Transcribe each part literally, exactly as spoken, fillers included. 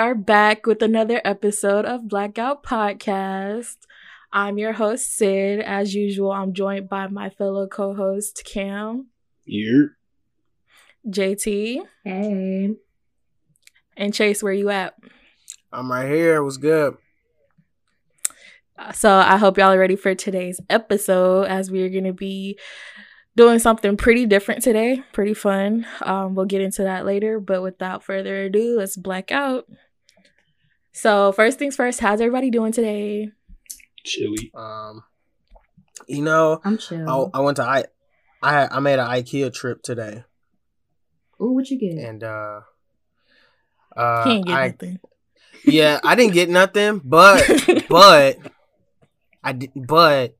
are back with another episode of Blackout Podcast. I'm your host, Sid. As usual, I'm joined by my fellow co-host, Cam. Here. J T. Hey. And Chase, where you at? I'm right here. What's good? So I hope y'all are ready for today's episode, as we are going to be doing something pretty different today. Pretty fun. Um, we'll get into that later. But without further ado, let's black out. So first things first, how's everybody doing today? Chilly. Um, you know, I'm chill. I, I went to I, I I made an IKEA trip today. Ooh, what you get? And uh, uh, he didn't get I, nothing. Yeah, I didn't get nothing, but but I did, but.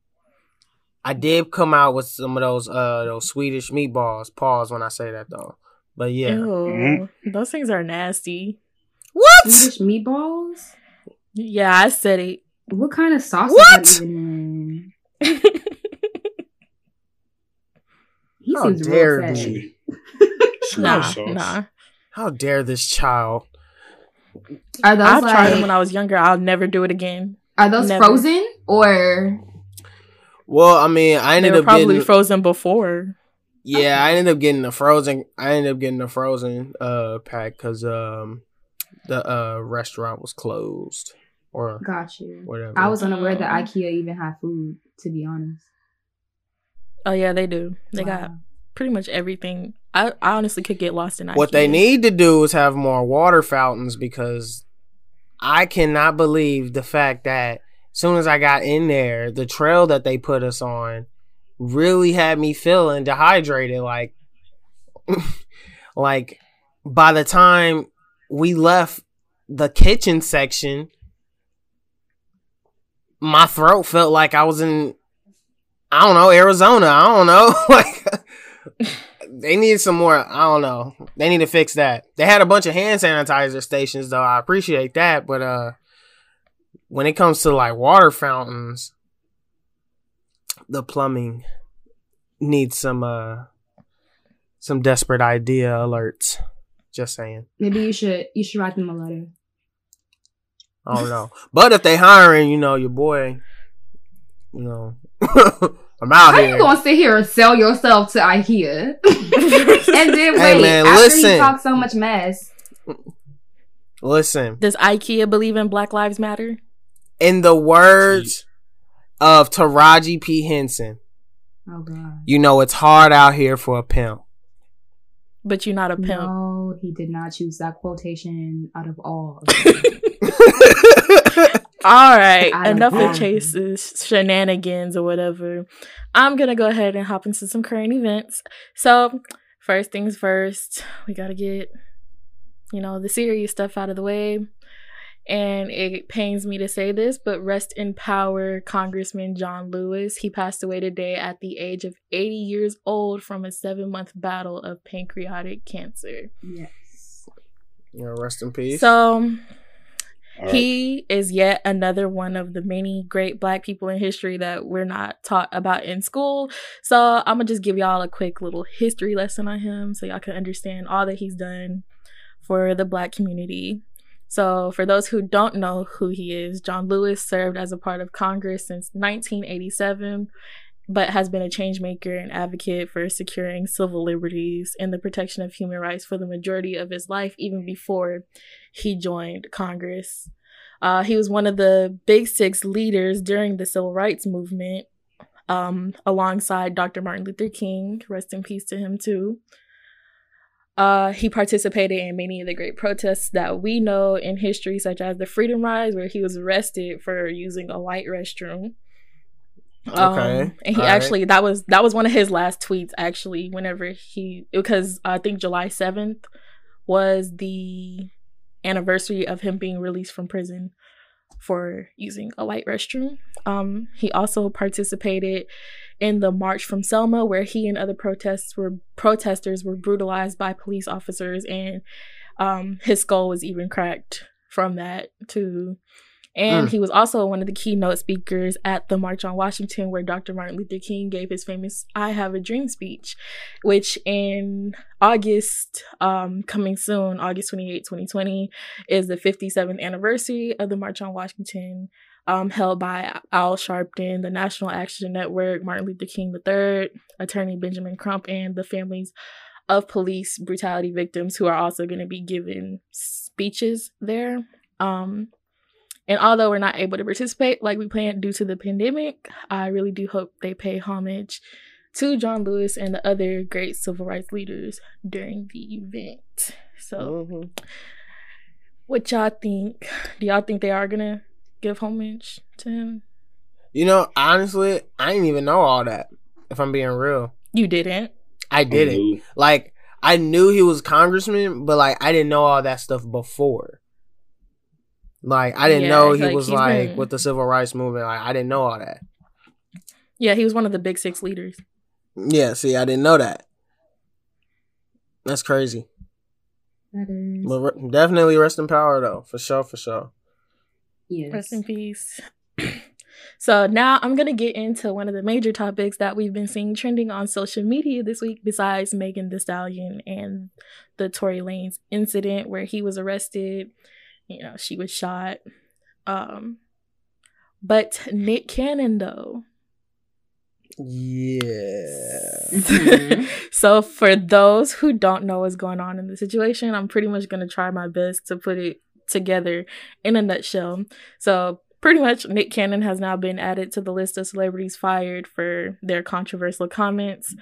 I did come out with some of those uh those Swedish meatballs. Pause when I say that though. But yeah. Ew, those things are nasty. What? Swedish meatballs? Yeah, I said it. What kind of sauce what? Is that even in? He How seems dare real sad. nah, nah. How dare this child? Are those I've like... tried them when I was younger. I'll never do it again. Are those never. Frozen or Well, I mean, I ended up probably getting, frozen before. Yeah, I ended up getting a frozen. I ended up getting a frozen uh, pack because um, the uh, restaurant was closed. Or got you. Whatever. I was unaware that IKEA even had food. To be honest. Oh yeah, they do. They wow. got pretty much everything. I, I honestly could get lost in IKEA. What they need to do is have more water fountains, because I cannot believe the fact that. Soon as I got in there, the trail that they put us on really had me feeling dehydrated. Like, like by the time we left the kitchen section, my throat felt like I was in, I don't know, Arizona. I don't know. Like, they needed some more. I don't know. They need to fix that. They had a bunch of hand sanitizer stations, though. I appreciate that, but uh. When it comes to like water fountains, the plumbing needs some uh some desperate idea alerts. Just saying. Maybe you should you should write them a letter. I don't know. But if they hiring, you know, your boy, you know, I'm out How here. How you gonna sit here and sell yourself to IKEA? And then wait, hey man, after listen. You talk so much mess. Listen. Does IKEA believe in Black Lives Matter? In the words of Taraji P. Henson, oh God. You know it's hard out here for a pimp. But you're not a pimp. No, he did not choose that quotation out of all. All right, enough of Chase's shenanigans or whatever. I'm going to go ahead and hop into some current events. So first things first, we got to get, you know, the serious stuff out of the way. And it pains me to say this, but rest in power, Congressman John Lewis. He passed away today at the age of eighty years old from a seven-month battle of pancreatic cancer. Yes. Yeah, rest in peace. So, right. He is yet another one of the many great Black people in history that we're not taught about in school. So, I'm going to just give y'all a quick little history lesson on him so y'all can understand all that he's done for the Black community. So for those who don't know who he is, John Lewis served as a part of Congress since nineteen eighty-seven, but has been a change maker and advocate for securing civil liberties and the protection of human rights for the majority of his life, even before he joined Congress. Uh, he was one of the Big Six leaders during the Civil Rights Movement, um, alongside Doctor Martin Luther King. Rest in peace to him, too. Uh, he participated in many of the great protests that we know in history, such as the Freedom Rides, where he was arrested for using a white restroom. Um, okay. And he All actually, right. that was that was one of his last tweets, actually, whenever he, because I think July seventh was the anniversary of him being released from prison for using a white restroom. Um, he also participated in the March from Selma, where he and other protests were, protesters were brutalized by police officers, and um, his skull was even cracked from that, too. And mm. he was also one of the keynote speakers at the March on Washington, where Doctor Martin Luther King gave his famous I Have a Dream speech, which in August, um, coming soon, August twenty-eighth, twenty twenty, is the fifty-seventh anniversary of the March on Washington, um, held by Al Sharpton, the National Action Network, Martin Luther King the third, attorney Benjamin Crump, and the families of police brutality victims who are also going to be giving speeches there. Um, and although we're not able to participate like we planned due to the pandemic, I really do hope they pay homage to John Lewis and the other great civil rights leaders during the event. So, mm-hmm. what y'all think? Do y'all think they are going to give homage to him? You know, honestly, I didn't even know all that, if I'm being real. You didn't? I didn't. Mm-hmm. Like, I knew he was congressman, but, like, I didn't know all that stuff before. Like, I didn't yeah, know he like, was, like, been... with the civil rights movement. Like, I didn't know all that. Yeah, he was one of the big six leaders. Yeah, see, I didn't know that. That's crazy. That is. But re- definitely rest in power, though. For sure, for sure. Yes. Rest in peace. So now I'm going to get into one of the major topics that we've been seeing trending on social media this week, besides Megan Thee Stallion and the Tory Lanez incident where he was arrested. You know, she was shot. Um, but Nick Cannon, though. Yes. Mm-hmm. So for those who don't know what's going on in the situation, I'm pretty much going to try my best to put it together in a nutshell. So pretty much, Nick Cannon has now been added to the list of celebrities fired for their controversial comments.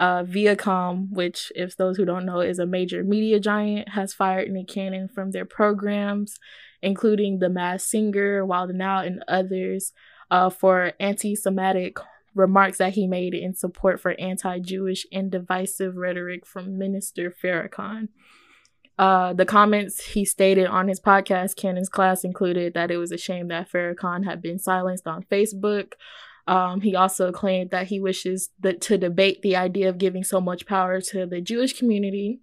Uh, Viacom, which, if those who don't know, is a major media giant, has fired Nick Cannon from their programs, including The Masked Singer, Wild 'N Out, and others, uh, for anti-Semitic remarks that he made in support for anti-Jewish and divisive rhetoric from Minister Farrakhan. Uh, the comments he stated on his podcast, Cannon's Class, included that it was a shame that Farrakhan had been silenced on Facebook. Um, he also claimed that he wishes that to debate the idea of giving so much power to the Jewish community.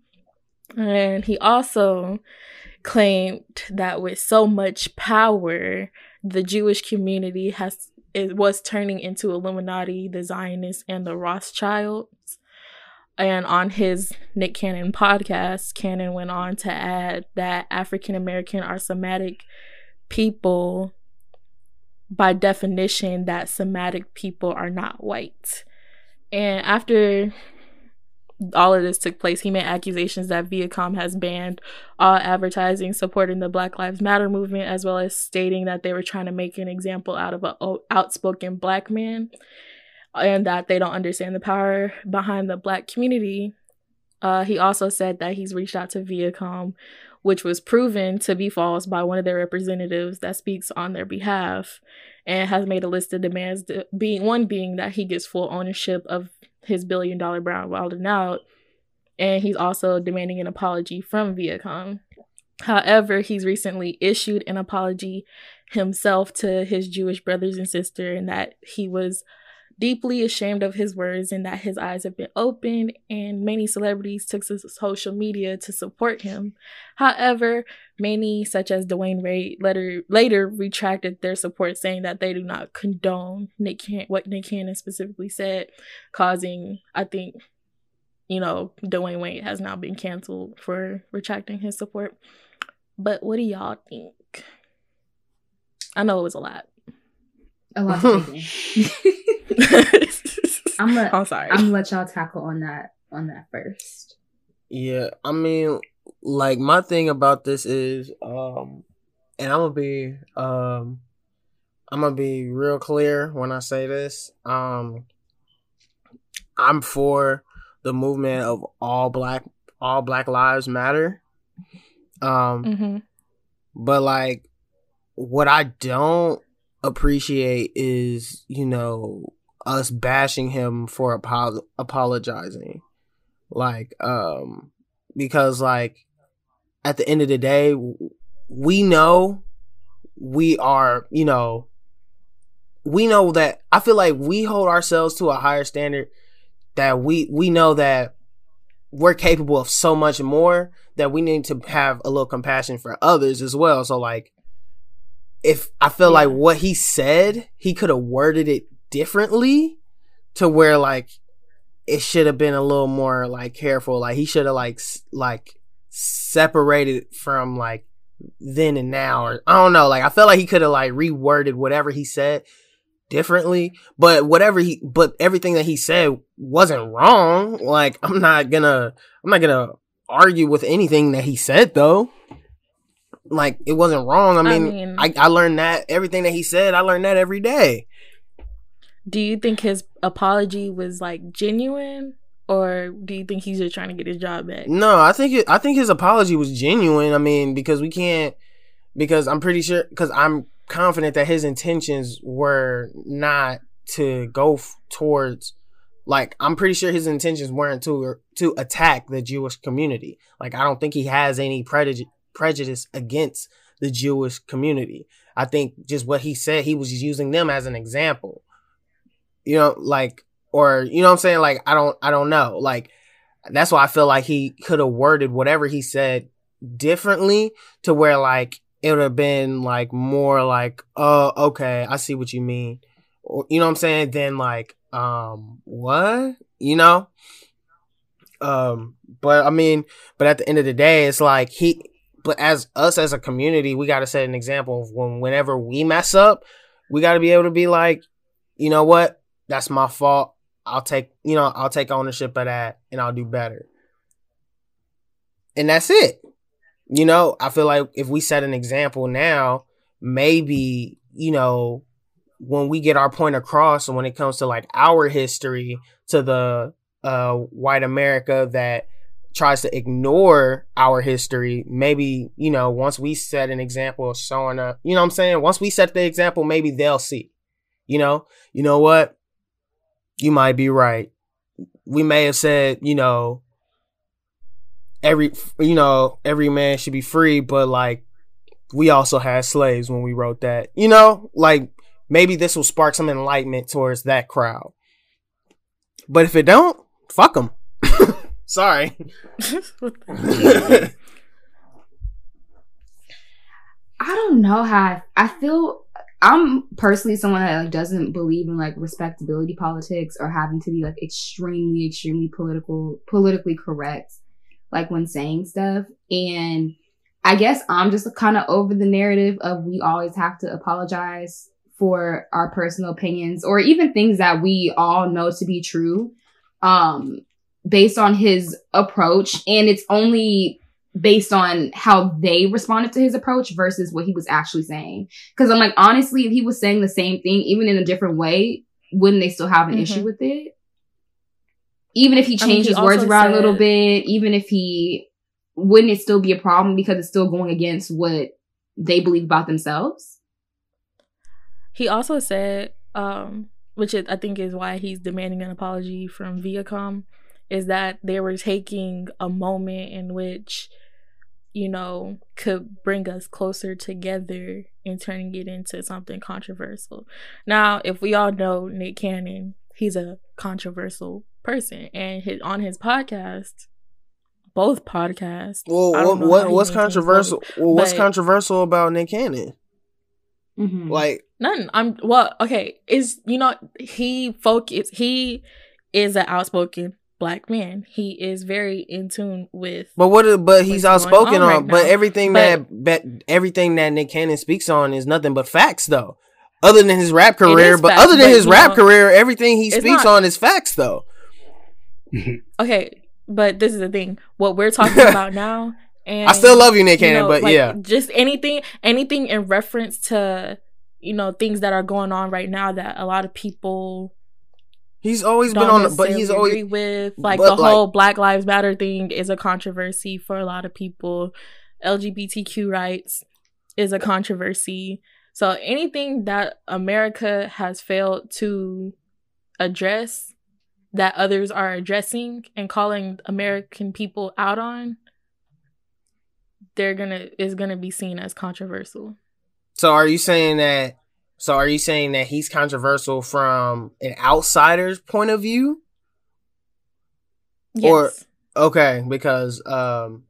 And he also claimed that with so much power, the Jewish community has it was turning into Illuminati, the Zionists, and the Rothschilds. And on his Nick Cannon podcast, Cannon went on to add that African American are Semitic people by definition, that Semitic people are not white. And after all of this took place, he made accusations that Viacom has banned all advertising supporting the Black Lives Matter movement, as well as stating that they were trying to make an example out of an outspoken Black man, and that they don't understand the power behind the Black community. Uh, he also said that he's reached out to Viacom, which was proven to be false by one of their representatives that speaks on their behalf, and has made a list of demands, to, being one being that he gets full ownership of his billion-dollar brand Wild 'N Out, and he's also demanding an apology from Viacom. However, he's recently issued an apology himself to his Jewish brothers and sisters, and that he was deeply ashamed of his words and that his eyes have been opened, and many celebrities took to social media to support him. However, many, such as Dwyane Wade, later, later retracted their support, saying that they do not condone Nick Can- what Nick Cannon specifically said, causing, I think, you know, Dwyane Wade has now been canceled for retracting his support. But what do y'all think? I know it was a lot. A lot of thinking. I'm, a, I'm sorry. I'm gonna let y'all tackle on that on that first. Yeah, I mean, like, my thing about this is, um, and I'm gonna be, um, I'm gonna be real clear when I say this. Um, I'm for the movement of all black, all Black Lives Matter. Um, mm-hmm. But like, what I don't appreciate is, you know, us bashing him for apo- apologizing. Like, um, because, like, at the end of the day, we know we are, you know, we know that, I feel like we hold ourselves to a higher standard, that we, we know that we're capable of so much more, that we need to have a little compassion for others as well. So, like, if I feel yeah. like what he said, he could have worded it differently to where like it should have been a little more like careful. Like he should have like s- like separated from like then and now, or I don't know. Like I feel like he could have like reworded whatever he said differently, but whatever he, but everything that he said wasn't wrong. Like I'm not gonna, I'm not gonna argue with anything that he said though. Like it wasn't wrong. I mean, I, mean, I, I learned that everything that he said, I learned that every day. Do you think his apology was like genuine, or do you think he's just trying to get his job back? No, I think it, I think his apology was genuine. I mean, because we can't, because I'm pretty sure, because I'm confident that his intentions were not to go f- towards like I'm pretty sure his intentions weren't to to attack the Jewish community. Like I don't think he has any prejudice prejudice against the Jewish community. I think just what he said, he was just using them as an example, you know, like, or you know what I'm saying, like I don't I don't know, like that's why I feel like he could have worded whatever he said differently to where like it would have been like more like, oh, okay, I see what you mean. Or, you know what I'm saying? Then like, um, what? You know? Um, but I mean, but at the end of the day, it's like he, but as us as a community, we got to set an example of when, whenever we mess up, we got to be able to be like, you know what? That's my fault. I'll take, you know, I'll take ownership of that and I'll do better. And that's it. You know, I feel like if we set an example now, maybe, you know, when we get our point across and when it comes to like our history to the uh, white America that tries to ignore our history, maybe, you know, once we set an example of showing up, you know what I'm saying? Once we set the example, maybe they'll see, you know, you know what? You might be right. We may have said, you know, Every, you know, every man should be free, but like we also had slaves when we wrote that, you know, like maybe this will spark some enlightenment towards that crowd. But if it don't, fuck them. Sorry. I don't know how I, I feel. I'm personally someone that like doesn't believe in like respectability politics or having to be like extremely, extremely political, politically correct. Like when saying stuff. And I guess I'm just kind of over the narrative of we always have to apologize for our personal opinions or even things that we all know to be true um, based on his approach. And it's only based on how they responded to his approach versus what he was actually saying. Because I'm like, honestly, if he was saying the same thing, even in a different way, wouldn't they still have an mm-hmm. issue with it? Even if he changed I mean, he his words around said, a little bit, even if he, wouldn't it still be a problem because it's still going against what they believe about themselves? He also said, um, which is, I think is why he's demanding an apology from Viacom, is that they were taking a moment in which, you know, could bring us closer together and turning it into something controversial. Now, if we all know Nick Cannon, he's a controversial person, and his, on his podcast, both podcasts. Well, what, what what's controversial? Well, what's controversial about Nick Cannon? Mm-hmm. Like nothing. I'm well. Okay, is you know he focus. He is an outspoken black man. He is very in tune with. But what? But he's outspoken on. on right but everything but, that but everything that Nick Cannon speaks on is nothing but facts, though. Other than his rap career, but facts, other than but, his rap know, career, everything he speaks not, on is facts, though. Okay, but this is the thing. What we're talking about now, and I still love you, Nick Cannon, you know, but like, yeah, just anything, anything in reference to you know things that are going on right now that a lot of people. He's always been on, but he's always with like the whole like, Black Lives Matter thing is a controversy for a lot of people. L G B T Q rights is a controversy. So anything that America has failed to address that others are addressing and calling American people out on, they're gonna is gonna be seen as controversial. So are you saying that so are you saying that he's controversial from an outsider's point of view? Yes. Or okay, because um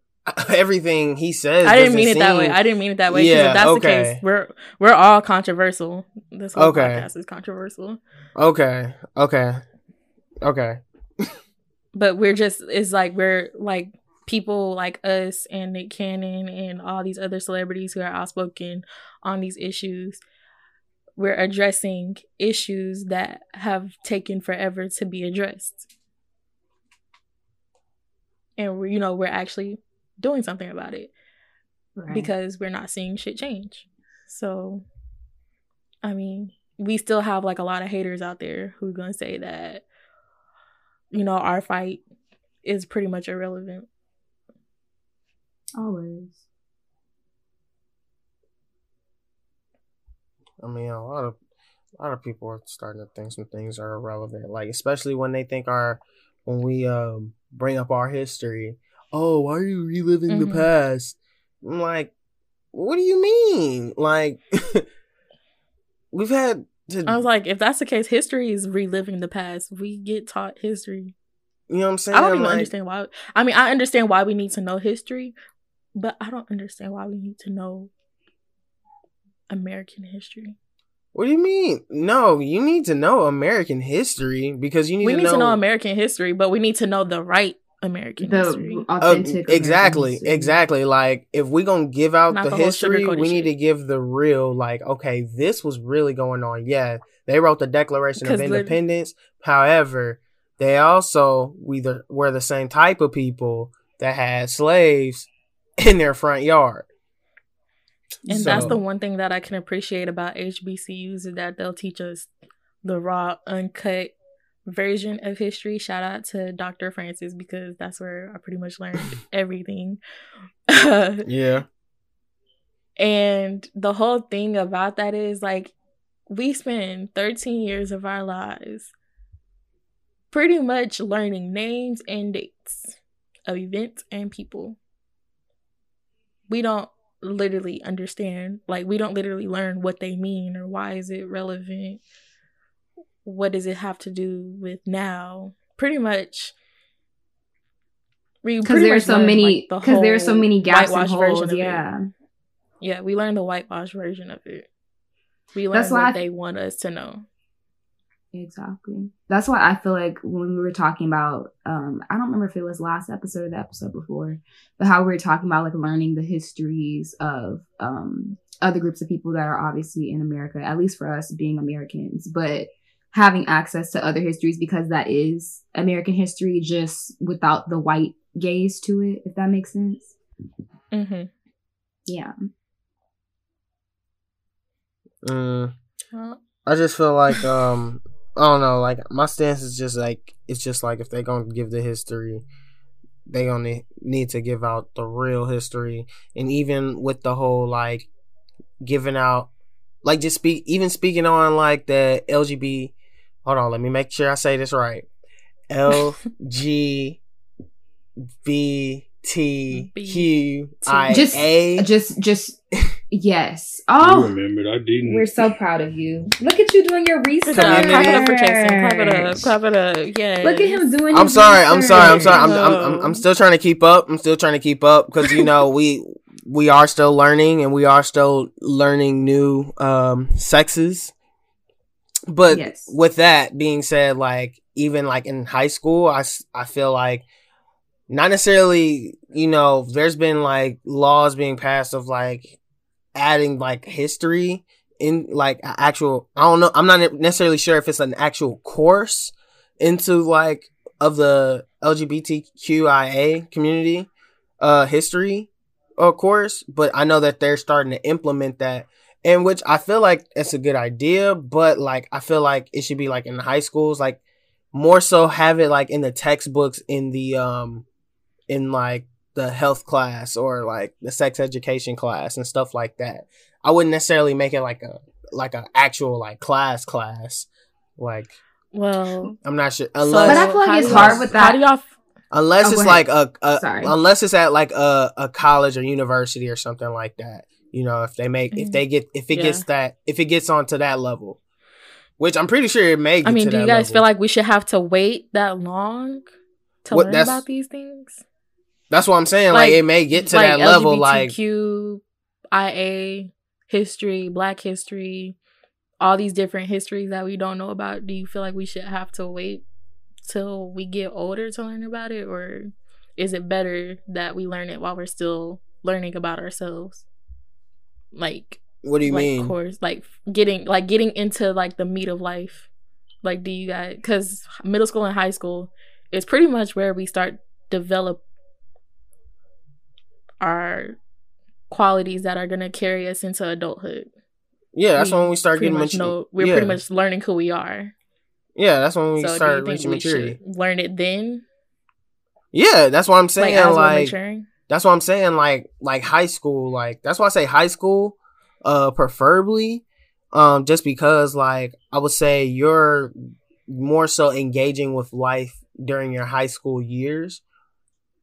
everything he says. I didn't mean it seem... that way. I didn't mean it that way. Yeah, if that's okay. The case. We're we're all controversial. This whole okay. podcast is controversial. Okay. Okay. Okay. But we're just, it's like, we're like people like us and Nick Cannon and all these other celebrities who are outspoken on these issues. We're addressing issues that have taken forever to be addressed. And, we're, you know, we're actually doing something about it right. because we're not seeing shit change. So, I mean, we still have, like, a lot of haters out there who are going to say that, you know, our fight is pretty much irrelevant. Always. I mean, a lot of a lot of people are starting to think some things are irrelevant, like, especially when they think our, when we um, bring up our history. Oh, why are you reliving mm-hmm. the past? I'm like, what do you mean? Like, we've had to... I was like, if that's the case, history is reliving the past. We get taught history. You know what I'm saying? I don't even like... understand why. I mean, I understand why we need to know history, but I don't understand why we need to know American history. What do you mean? No, you need to know American history because you need we to need know... to know American history, but we need to know the right American the history. Authentic uh, exactly, American history. Exactly. Like, if we're going to give out the, the history, we need shit. to give the real, like, okay, this was really going on. Yeah, they wrote the Declaration of Independence. However, they also we the, were the same type of people that had slaves in their front yard. And so, that's the one thing that I can appreciate about H B C Us is that they'll teach us the raw, uncut version of history. Shout out to Doctor Francis, because that's where I pretty much learned everything. Yeah. And the whole thing about that is, like, we spend thirteen years of our lives pretty much learning names and dates of events and people. We don't literally understand, like, we don't literally learn what they mean or why is it relevant, what does it have to do with now. Pretty much because there's so many because like, the there's so many gaps and holes. Yeah it. yeah we learn the whitewash version of it. We learn that's what I, they want us to know. Exactly. That's why I feel like when we were talking about um I don't remember if it was last episode or the episode before, but how we were talking about, like, learning the histories of um other groups of people that are obviously in America, at least for us being Americans, but having access to other histories, because that is American history, just without the white gaze to it, if that makes sense. Mm-hmm. Yeah. Mm. Well, I just feel like um I don't know, like, my stance is just, like, it's just, like, if they're going to give the history, they're going to need to give out the real history. And even with the whole, like, giving out, like, just speak, even speaking on, like, the L G B T, hold on, let me make sure I say this right. L G B T Q I A. Just, just, just. Yes. Oh, you remembered. I didn't. We're so proud of you. Look at you doing your research. Clap it up for Jason. Clap it up. Clap it up. Yeah. Look at him doing. I'm his sorry. Research. I'm sorry. I'm sorry. I'm, I'm I'm I'm still trying to keep up. I'm still trying to keep up because you know we we are still learning and we are still learning new um sexes. But yes. With that being said, like even like in high school, I I feel like. Not necessarily, you know, there's been, like, laws being passed of, like, adding, like, history in, like, actual, I don't know, I'm not necessarily sure if it's an actual course into, like, of the L G B T Q I A community uh, history, of course, but I know that they're starting to implement that, in which I feel like it's a good idea, but, like, I feel like it should be, like, in the high schools, like, more so have it, like, in the textbooks in the, um, in like the health class or like the sex education class and stuff like that. I wouldn't necessarily make it like a like an actual like class class. Like, well, I'm not sure. Unless, but I feel like it's hard with that. How do y'all f- unless oh, it's like a, a unless it's at like a, a college or university or something like that. You know, if they make mm-hmm. if they get if it yeah. gets that if it gets onto that level, which I'm pretty sure it may. Get I mean, to do that you guys level. Feel like we should have to wait that long? To what, learn about these things? That's what I'm saying. Like, like it may get to like that L G B T Q, level. Like L G B T Q I A history, Black history, all these different histories that we don't know about. Do you feel like we should have to wait till we get older to learn about it, or is it better that we learn it while we're still learning about ourselves? Like, what do you like mean? Course, like getting like getting into like the meat of life. Like, do you guys? Because middle school and high school is pretty much where we start develop our qualities that are going to carry us into adulthood. Yeah, that's we when we start getting much mature. Know, we're yeah. pretty much learning who we are. Yeah, that's when we so start reaching maturity. Learn it then. Yeah, that's what I'm saying. Like, like we're that's what I'm saying. Like, like high school. Like, that's why I say high school, uh, preferably, um, just because like I would say you're more so engaging with life during your high school years,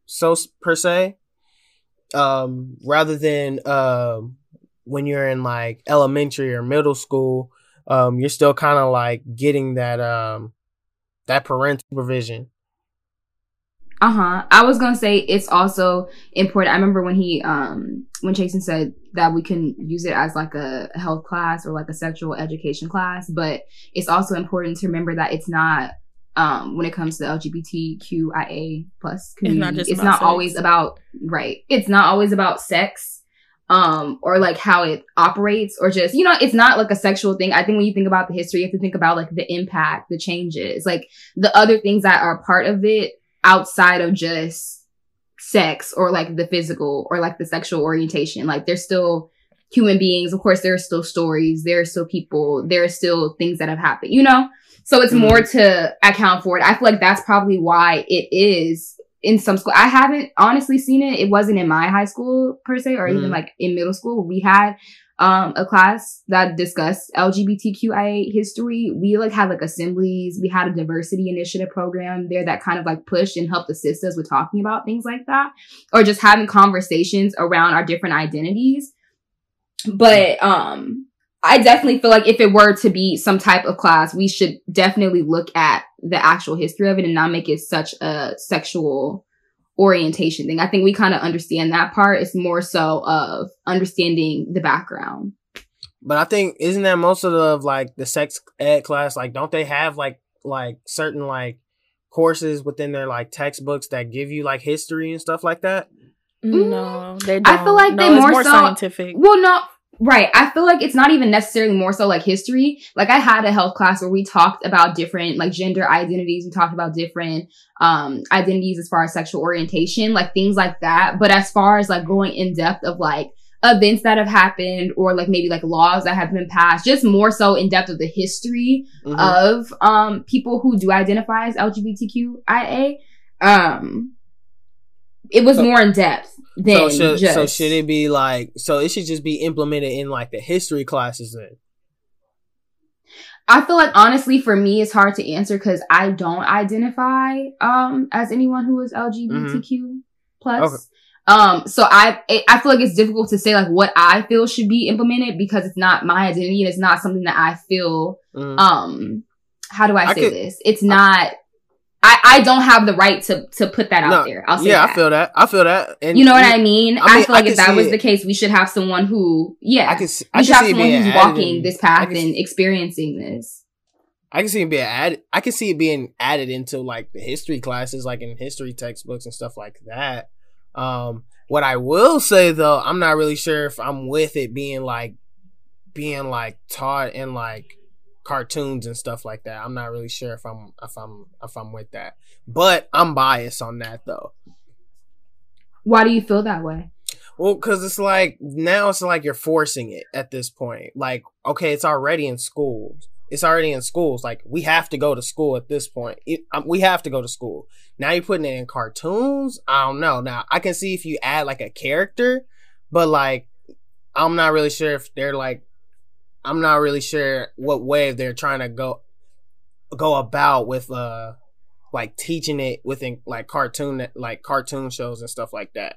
so per se. Um, rather than uh, when you're in like elementary or middle school, um, you're still kind of like getting that um, that parental supervision. Uh huh. I was gonna say it's also important. I remember when he um, when Jason said that we can use it as like a health class or like a sexual education class, but it's also important to remember that it's not. Um, when it comes to the L G B T Q I A plus community, it's not, just it's not always about right. It's not always about sex, um, or like how it operates, or just you know, it's not like a sexual thing. I think when you think about the history, you have to think about like the impact, the changes, like the other things that are part of it outside of just sex or like the physical or like the sexual orientation. Like there's still human beings, of course. There are still stories. There are still people. There are still things that have happened. You know. So it's more to account for it. I feel like that's probably why it is in some school. I haven't honestly seen it. It wasn't in my high school per se, or mm-hmm. even like in middle school. We had um, a class that discussed L G B T Q I A history. We like had like assemblies. We had a diversity initiative program there that kind of like pushed and helped assist us with talking about things like that, or just having conversations around our different identities. But, um, I definitely feel like if it were to be some type of class, we should definitely look at the actual history of it and not make it such a sexual orientation thing. I think we kind of understand that part. It's more so of understanding the background. But I think isn't that most of the, like the sex ed class? Like, don't they have like like certain like courses within their like textbooks that give you like history and stuff like that? No, they don't. I feel like no, they more, more so scientific. Well, no. Right. I feel like it's not even necessarily more so like history. Like I had a health class where we talked about different like gender identities. We talked about different um identities as far as sexual orientation, like things like that. But as far as like going in depth of like events that have happened or like maybe like laws that have been passed, just more so in depth of the history mm-hmm. of um people who do identify as L G B T Q I A. Um, it was so- more in depth. Then so should, just. so should it be like so it should just be implemented in like the history classes then? I feel like honestly for me it's hard to answer because I don't identify um as anyone who is L G B T Q mm-hmm. plus. Okay. Um so I I feel like it's difficult to say like what I feel should be implemented because it's not my identity and it's not something that I feel mm-hmm. um how do I say I could, this? It's not I, I, I don't have the right to, to put that out no, there. I'll say yeah, that. I feel that. I feel that. And you know what I mean? I, mean, I feel like I if that was it. the case, we should have someone who, yeah, I can see, we I should have someone who's walking in, this path and experiencing this. I can see it being added. I can see it being added into like the history classes, like in history textbooks and stuff like that. Um, what I will say though, I'm not really sure if I'm with it being like being like taught in like. cartoons and stuff like that. I'm not really sure if I'm if I'm if I'm with that, but I'm biased on that though. Why do you feel that way? Well, because it's like now it's like you're forcing it at this point. Like, okay, it's already in schools. It's already in schools. Like we have to go to school at this point. It, um, we have to go to school. Now you're putting it in cartoons. I don't know. Now I can see if you add like a character, but like I'm not really sure if they're like. I'm not really sure what way they're trying to go go about with uh like teaching it within like cartoon like cartoon shows and stuff like that.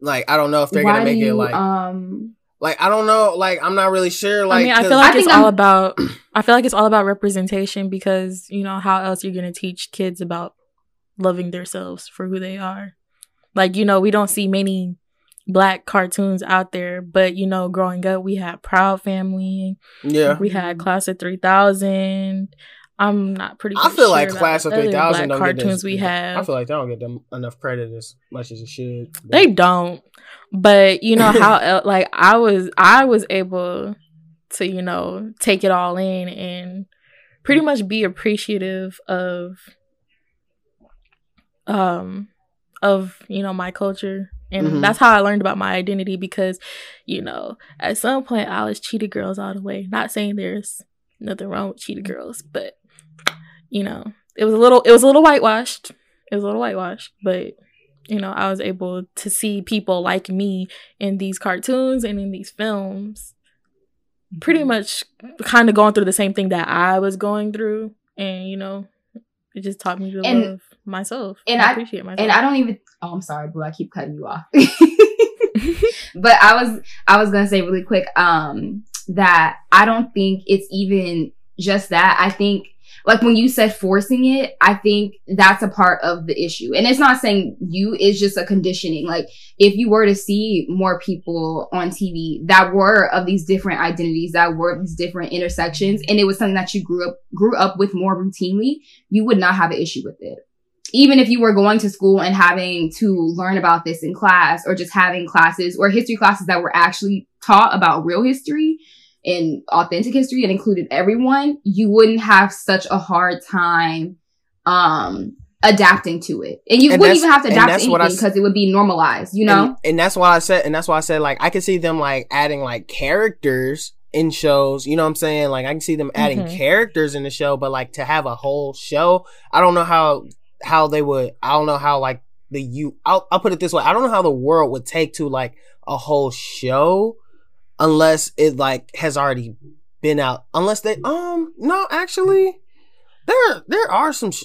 Like I don't know if they're Why gonna make you, it like um like I don't know like I'm not really sure like I mean I feel like I it's all I'm... about I feel like it's all about representation because you know how else you're gonna teach kids about loving themselves for who they are. Like, you know, we don't see many Black cartoons out there, but, you know, growing up, we had Proud Family. Yeah. We had Class of three thousand. I'm not pretty I feel sure like Class of three thousand don't cartoons get this, we have. I feel like they don't get them enough credit as much as it should. But. They don't. But, you know, how, like, I was, I was able to, you know, take it all in and pretty much be appreciative of, um, of, you know, my culture. And mm-hmm. that's how I learned about my identity, because, you know, at some point I was Cheetah Girls all the way. Not saying there's nothing wrong with Cheetah Girls, but, you know, it was a little, it was a little whitewashed. It was a little whitewashed, but, you know, I was able to see people like me in these cartoons and in these films pretty much kind of going through the same thing that I was going through. And, you know, it just taught me to and- love myself and, and I appreciate myself. And I don't even oh I'm sorry boo I keep cutting you off but I was I was gonna say really quick um that I don't think it's even just that. I think, like, when you said forcing it, I think that's a part of the issue. And it's not saying you, it's just a conditioning. Like, if you were to see more people on T V that were of these different identities, that were these different intersections, and it was something that you grew up grew up with more routinely, you would not have an issue with it. Even if you were going to school and having to learn about this in class, or just having classes or history classes that were actually taught about real history and authentic history and included everyone, you wouldn't have such a hard time um, adapting to it. And you and wouldn't even have to adapt to anything, because it would be normalized, you know? And, and that's why I said, and that's why I said, like, I could see them, like, adding, like, characters in shows, you know what I'm saying? Like, I can see them adding mm-hmm. characters in the show, but, like, to have a whole show, I don't know how... how they would, I don't know how, like, the, you, I'll, I'll put it this way. I don't know how the world would take to, like, a whole show unless it, like, has already been out. Unless they, um, no, actually, there, there are some, sh-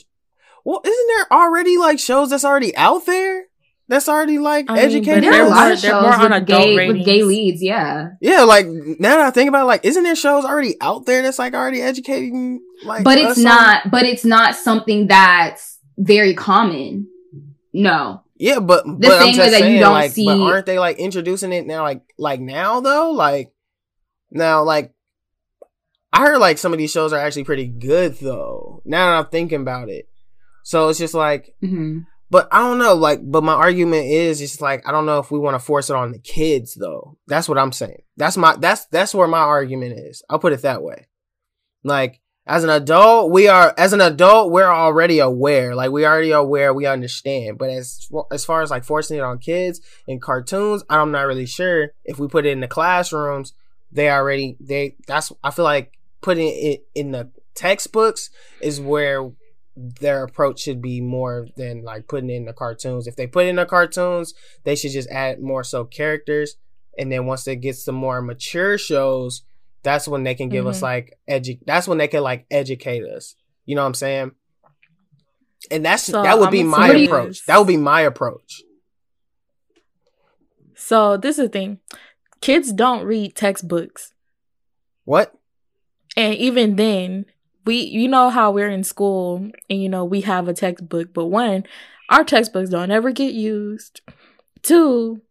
well, isn't there already, like, shows that's already out there? That's already, like, I educated. Mean, there are a lot of shows more on with, gay, with gay leads, yeah. Yeah, like, now that I think about it, like, isn't there shows already out there that's, like, already educating, like, but it's not, on- but it's not something that's very common. No. Yeah, but the but thing I'm just is that saying, you don't like, see. But aren't they like introducing it now? Like, like now though, like now, like I heard like some of these shows are actually pretty good though. Now that I'm thinking about it, so it's just like, mm-hmm. but I don't know. Like, but my argument is, it's like I don't know if we want to force it on the kids though. That's what I'm saying. That's my that's that's where my argument is. I'll put it that way. Like. As an adult, we are, as an adult, we're already aware. Like, we already are aware, we understand. But as as far as, like, forcing it on kids and cartoons, I'm not really sure if we put it in the classrooms, they already, they, that's, I feel like putting it in the textbooks is where their approach should be more than, like, putting it in the cartoons. If they put it in the cartoons, they should just add more so characters. And then once they get some more mature shows, that's when they can give mm-hmm. us like edu- that's when they can like educate us. You know what I'm saying? And that's so that would I'm be my approach. Is. That would be my approach. So this is the thing. Kids don't read textbooks. What? And even then, we you know how we're in school and you know we have a textbook, but one, our textbooks don't ever get used. Two,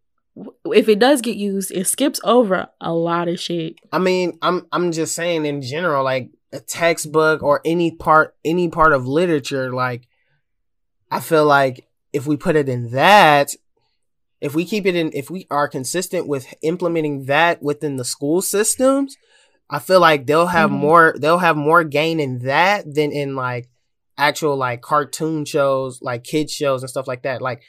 if it does get used, it skips over a lot of shit. I mean, I'm I'm just saying in general, like a textbook or any part any part of literature, like I feel like if we put it in that, if we keep it in, if we are consistent with implementing that within the school systems, I feel like they'll have mm-hmm. more they'll have more gain in that than in like actual like cartoon shows, like kids shows and stuff like that. Like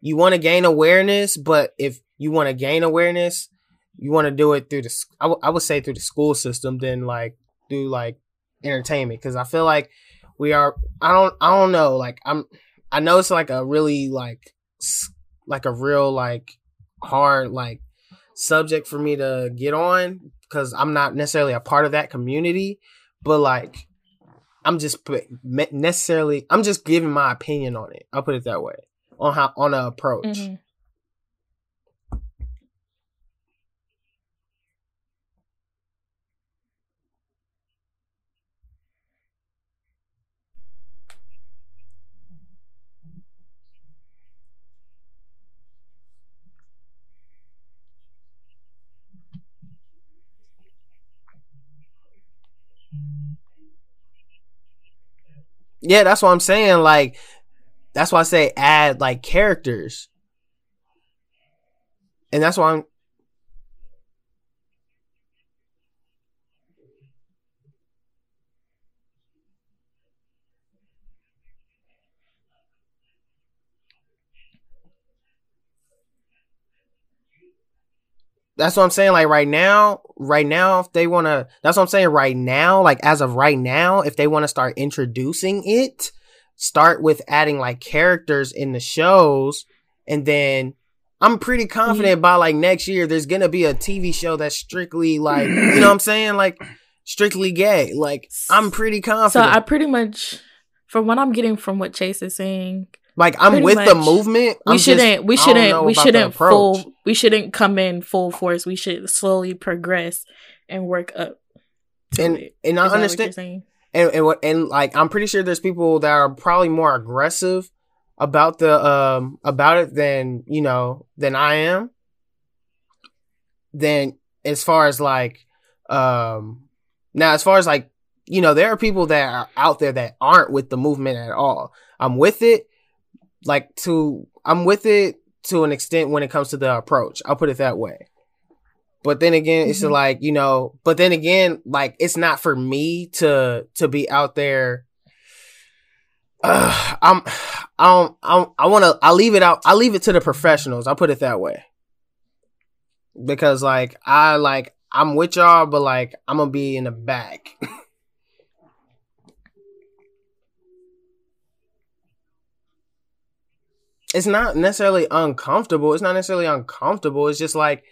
you want to gain awareness, but if you want to gain awareness, you want to do it through the, I, w- I would say through the school system than like through like entertainment. Cause I feel like we are, I don't, I don't know. Like I'm, I know it's like a really like, like a real like hard like subject for me to get on because I'm not necessarily a part of that community, but like I'm just necessarily, I'm just giving my opinion on it. I'll put it that way on how, on an approach. Mm-hmm. Yeah, that's what I'm saying. Like, that's why I say add like characters. And that's why I'm. That's what I'm saying. Like right now, right now, if they want to, that's what I'm saying right now, like as of right now, if they want to start introducing it, start with adding like characters in the shows. And then I'm pretty confident by like next year, there's going to be a T V show that's strictly like, you know what I'm saying? Like strictly gay. Like I'm pretty confident. So I pretty much, from what I'm getting from what Chase is saying, like I'm Pretty with much. the movement. I'm we shouldn't. Just, we shouldn't. We shouldn't full. We shouldn't come in full force. We should slowly progress and work up. And it. and I understand. And and what and like I'm pretty sure there's people that are probably more aggressive about the um about it than you know than I am. Then as far as like um now as far as like you know there are people that are out there that aren't with the movement at all. I'm with it. Like to, I'm with it to an extent when it comes to the approach. I'll put it that way. But then again, mm-hmm. it's like, you know, but then again, like it's not for me to, to be out there. Uh, I'm, I'm, I'm, I want to, I leave it out. I leave it to the professionals. I'll put it that way. Because like, I like, I'm with y'all, but like, I'm going to be in the back. It's not necessarily uncomfortable. It's not necessarily uncomfortable. It's just like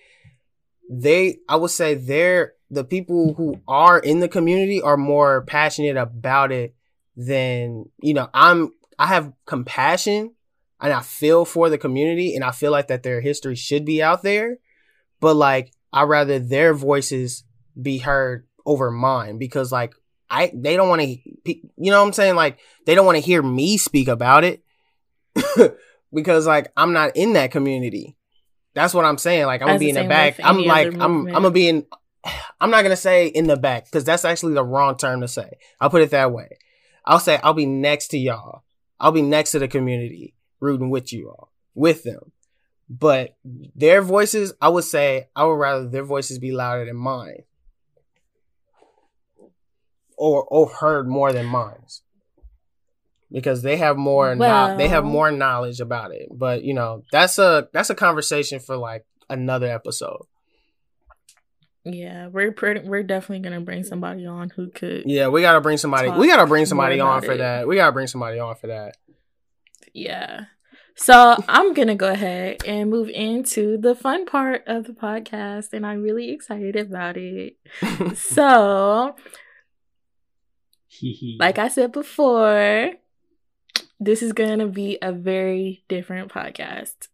they, I would say they're, the people who are in the community are more passionate about it than, you know, I'm, I have compassion and I feel for the community and I feel like that their history should be out there. But like, I'd rather their voices be heard over mine because like, I, they don't want to, you know what I'm saying? Like, they don't want to hear me speak about it. Because like I'm not in that community, that's what I'm saying. Like I'm gonna be in the back. I'm like I'm I'm gonna be in. I'm not gonna say in the back because that's actually the wrong term to say. I'll put it that way. I'll say I'll be next to y'all. I'll be next to the community, rooting with you all, with them. But their voices, I would say, I would rather their voices be louder than mine, or or heard more than mine's. Because they have more, well, no, they have more knowledge about it. But you know, that's a that's a conversation for like another episode. Yeah, we're pretty, we're definitely gonna bring somebody on who could. Yeah, we gotta bring somebody. We gotta bring somebody on for it. that. We gotta bring somebody on for that. Yeah. So I'm gonna go ahead and move into the fun part of the podcast, and I'm really excited about it. So, like I said before. This is going to be a very different podcast.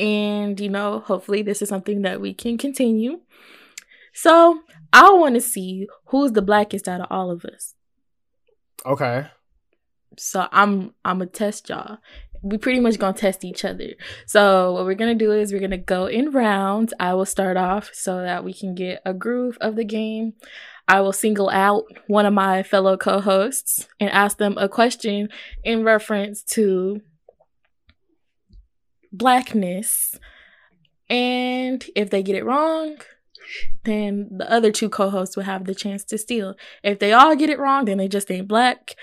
And, you know, hopefully this is something that we can continue. So I want to see who's the blackest out of all of us. Okay. So I'm I'm going to test y'all. We pretty much going to test each other. So what we're going to do is we're going to go in rounds. I will start off so that we can get a groove of the game. I will single out one of my fellow co-hosts and ask them a question in reference to blackness. And if they get it wrong, then the other two co-hosts will have the chance to steal. If they all get it wrong, then they just ain't black.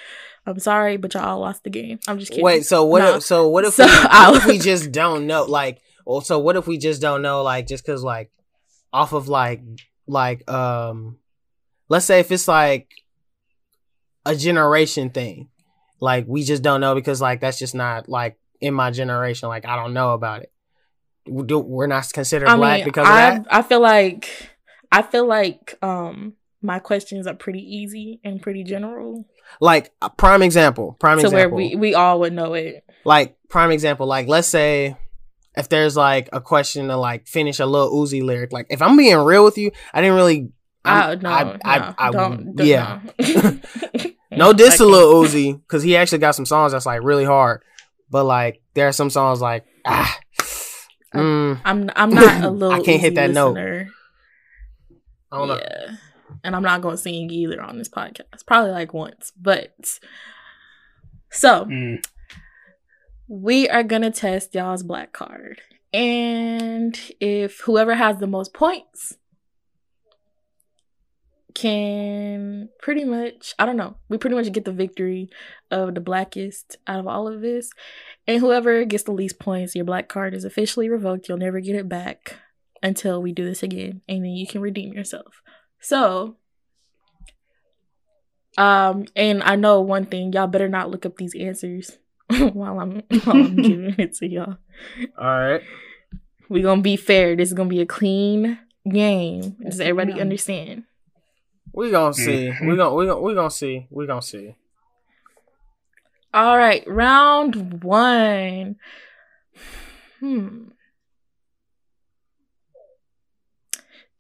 I'm sorry, but y'all lost the game. I'm just kidding. Wait, so what nah. if, so what if, so we, what if we just don't know? Like, well, so what if we just don't know, like, just because, like, off of, like, like, um... let's say if it's like a generation thing, like we just don't know because like that's just not like in my generation. Like I don't know about it. We're not considered I black mean, because of I, that. I feel like I feel like um, my questions are pretty easy and pretty general. Like a prime example, prime to example, where we we all would know it. Like prime example, like let's say. If there's like a question to like finish a Lil Uzi lyric, like if I'm being real with you, I didn't really. I, no, I, no, I, I, don't, don't, yeah. No, no diss to Lil Uzi because he actually got some songs that's like really hard, but like there are some songs like ah, mm, I'm I'm not a Lil I can't Uzi hit that listener. note. I don't know. Yeah, and I'm not gonna sing either on this podcast. Probably like once, but So mm. we are going to test y'all's black card. And if whoever has the most points can pretty much, I don't know, we pretty much get the victory of the blackest out of all of this. And whoever gets the least points, your black card is officially revoked. You'll never get it back until we do this again. And then you can redeem yourself. So, um, and I know one thing, y'all better not look up these answers while I'm, while I'm giving it to y'all. All right. We're going to be fair. This is going to be a clean game. Does everybody yeah. understand? We're going to see. We're going we gonna, we gonna see. We're going to see. All right. Round one. Hmm.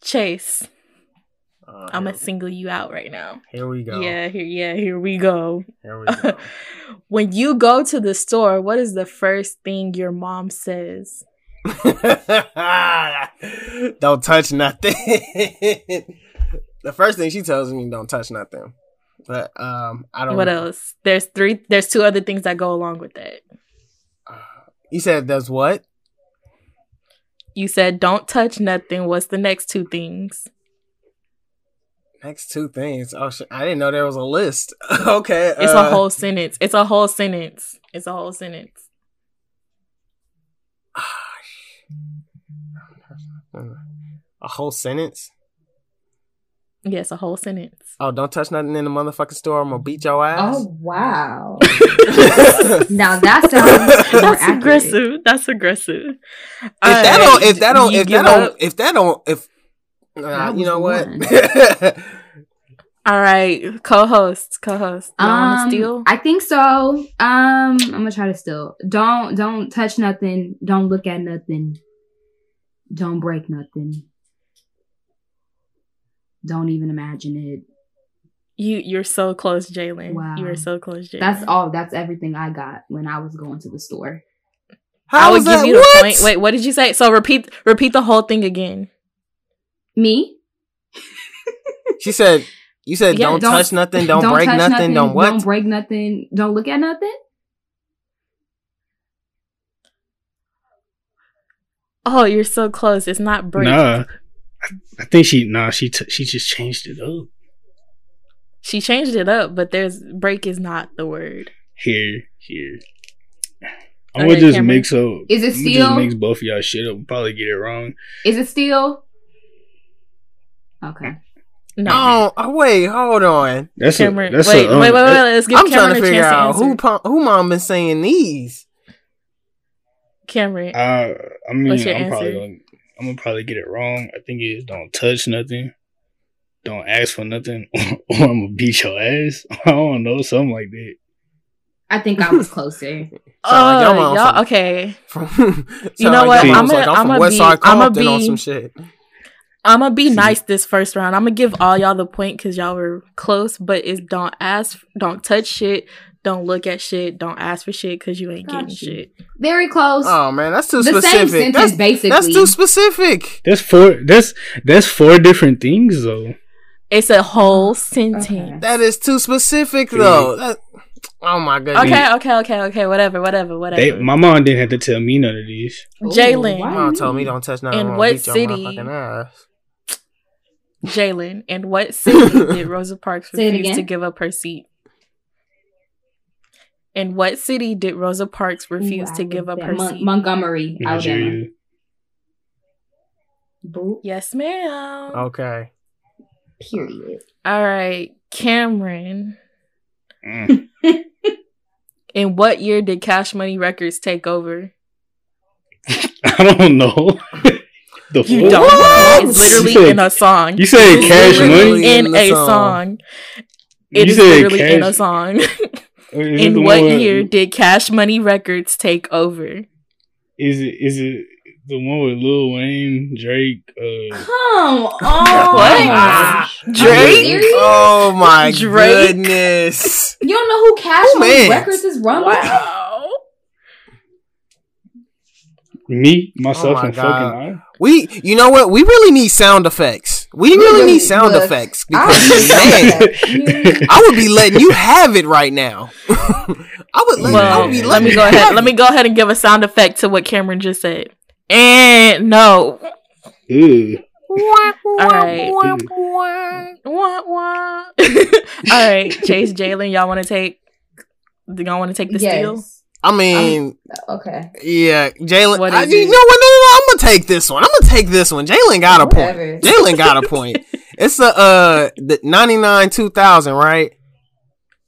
Chase. Uh, I'm going to single you out right now. Here we go. Yeah, here, yeah, here we go. Here we go. When you go to the store, what is the first thing your mom says? Don't touch nothing. The first thing she tells me, don't touch nothing. But um, I don't. What know. else? There's three. There's two other things that go along with that. Uh, you said there's what? You said don't touch nothing. What's the next two things? Next two things. Oh, sh- I didn't know there was a list. Okay. It's uh, a whole sentence. It's a whole sentence. It's a whole sentence. Uh, a whole sentence? Yes, a whole sentence. Oh, don't touch nothing in the motherfucking store. I'm going to beat your ass. Oh, wow. Now that sounds more That's accurate. aggressive. That's aggressive. If uh, that don't, if that don't, if that don't, if that don't, if, uh, you know what? All right. Co-host, co-host. You don't um, want to steal? I think so. Um, I'm going to try to steal. Don't, don't touch nothing. Don't look at nothing. Don't break nothing. Don't even imagine it. You, you're so close, Jalen. Wow. You are so close, Jalen. That's all. That's everything I got when I was going to the store. How I would give you the what? point. Wait, what did you say? So repeat, repeat the whole thing again. Me? She said, you said yeah, don't, don't touch nothing, don't, don't break nothing, nothing, don't what? Don't break nothing, don't look at nothing? Oh, you're so close. It's not break. Nah. I think she nah she t- she just changed it up. She changed it up, but there's break is not the word. Here, here. I'm okay, gonna just Cameron. mix up. Is it steal? Just mix both of y'all shit up. We'll probably get it wrong. Is it steal? Okay. No. Oh wait, hold on. That's Cameron. A, that's wait, a, um, wait, wait, wait, wait. Let's give I'm Cameron trying to figure a chance out to who pom- who mom been saying these. Cameron. Uh, I mean, what's your I'm answer? probably gonna. I'm going to probably get it wrong. I think it's don't touch nothing. Don't ask for nothing. Or I'm going to beat your ass. I don't know. Something like that. I think I was closer. Oh, uh, so like, y'all, okay. From, you know like, what? I'm going like, to be, be on some shit. I'm going to be nice this first round. I'm going to give all y'all the point because y'all were close, but it's don't ask, don't touch shit. Don't look at shit. Don't ask for shit because you ain't Got getting you. shit. Very close. Oh man, that's too the specific. Same sentence, that's, basically. That's too specific. That's four. That's that's four different things though. It's a whole sentence. Okay. That is too specific though. That, oh my goodness. Okay, okay, okay, okay. Whatever, whatever, whatever. They, my mom didn't have to tell me none of these. Jalen, my mom told me don't touch nothing. In what city? Jalen, in what city did Rosa Parks refuse to give up her seat? In what city did Rosa Parks refuse Ooh, to give up that. her Mon- seat? Montgomery, Alabama. Yes, ma'am. Okay. Period. All right, Cameron. Mm. In what year did Cash Money Records take over? I don't know. The you don't know. It's literally said, in a song. You said Cash Money? In, in a song. song. It you is literally cash- in a song. Is in what year with, did Cash Money Records take over? Is it is it the one with Lil Wayne, Drake? Uh, Come on, what? Drake? Oh my Drake? goodness! You don't know who Cash oh, Money man. Records is run by? Wow. Me, myself, oh my and God. fucking I. We, you know what? We really need sound effects. We really need sound Look, effects because I, man, I would be letting you have it right now. I would let, well, I would be let me go ahead. Let me go ahead and give a sound effect to what Cameron just said. And no. Ew. All right. All right, Chase, Jalen, y'all want to take? Do y'all want to take the yes. steal? I mean, um, okay, yeah, Jalen. You know what? No, no, no. I'm gonna take this one. I'm gonna take this one. Jalen got a Whatever. point. Jalen got a point. It's a uh, the ninety-nine two thousand, right?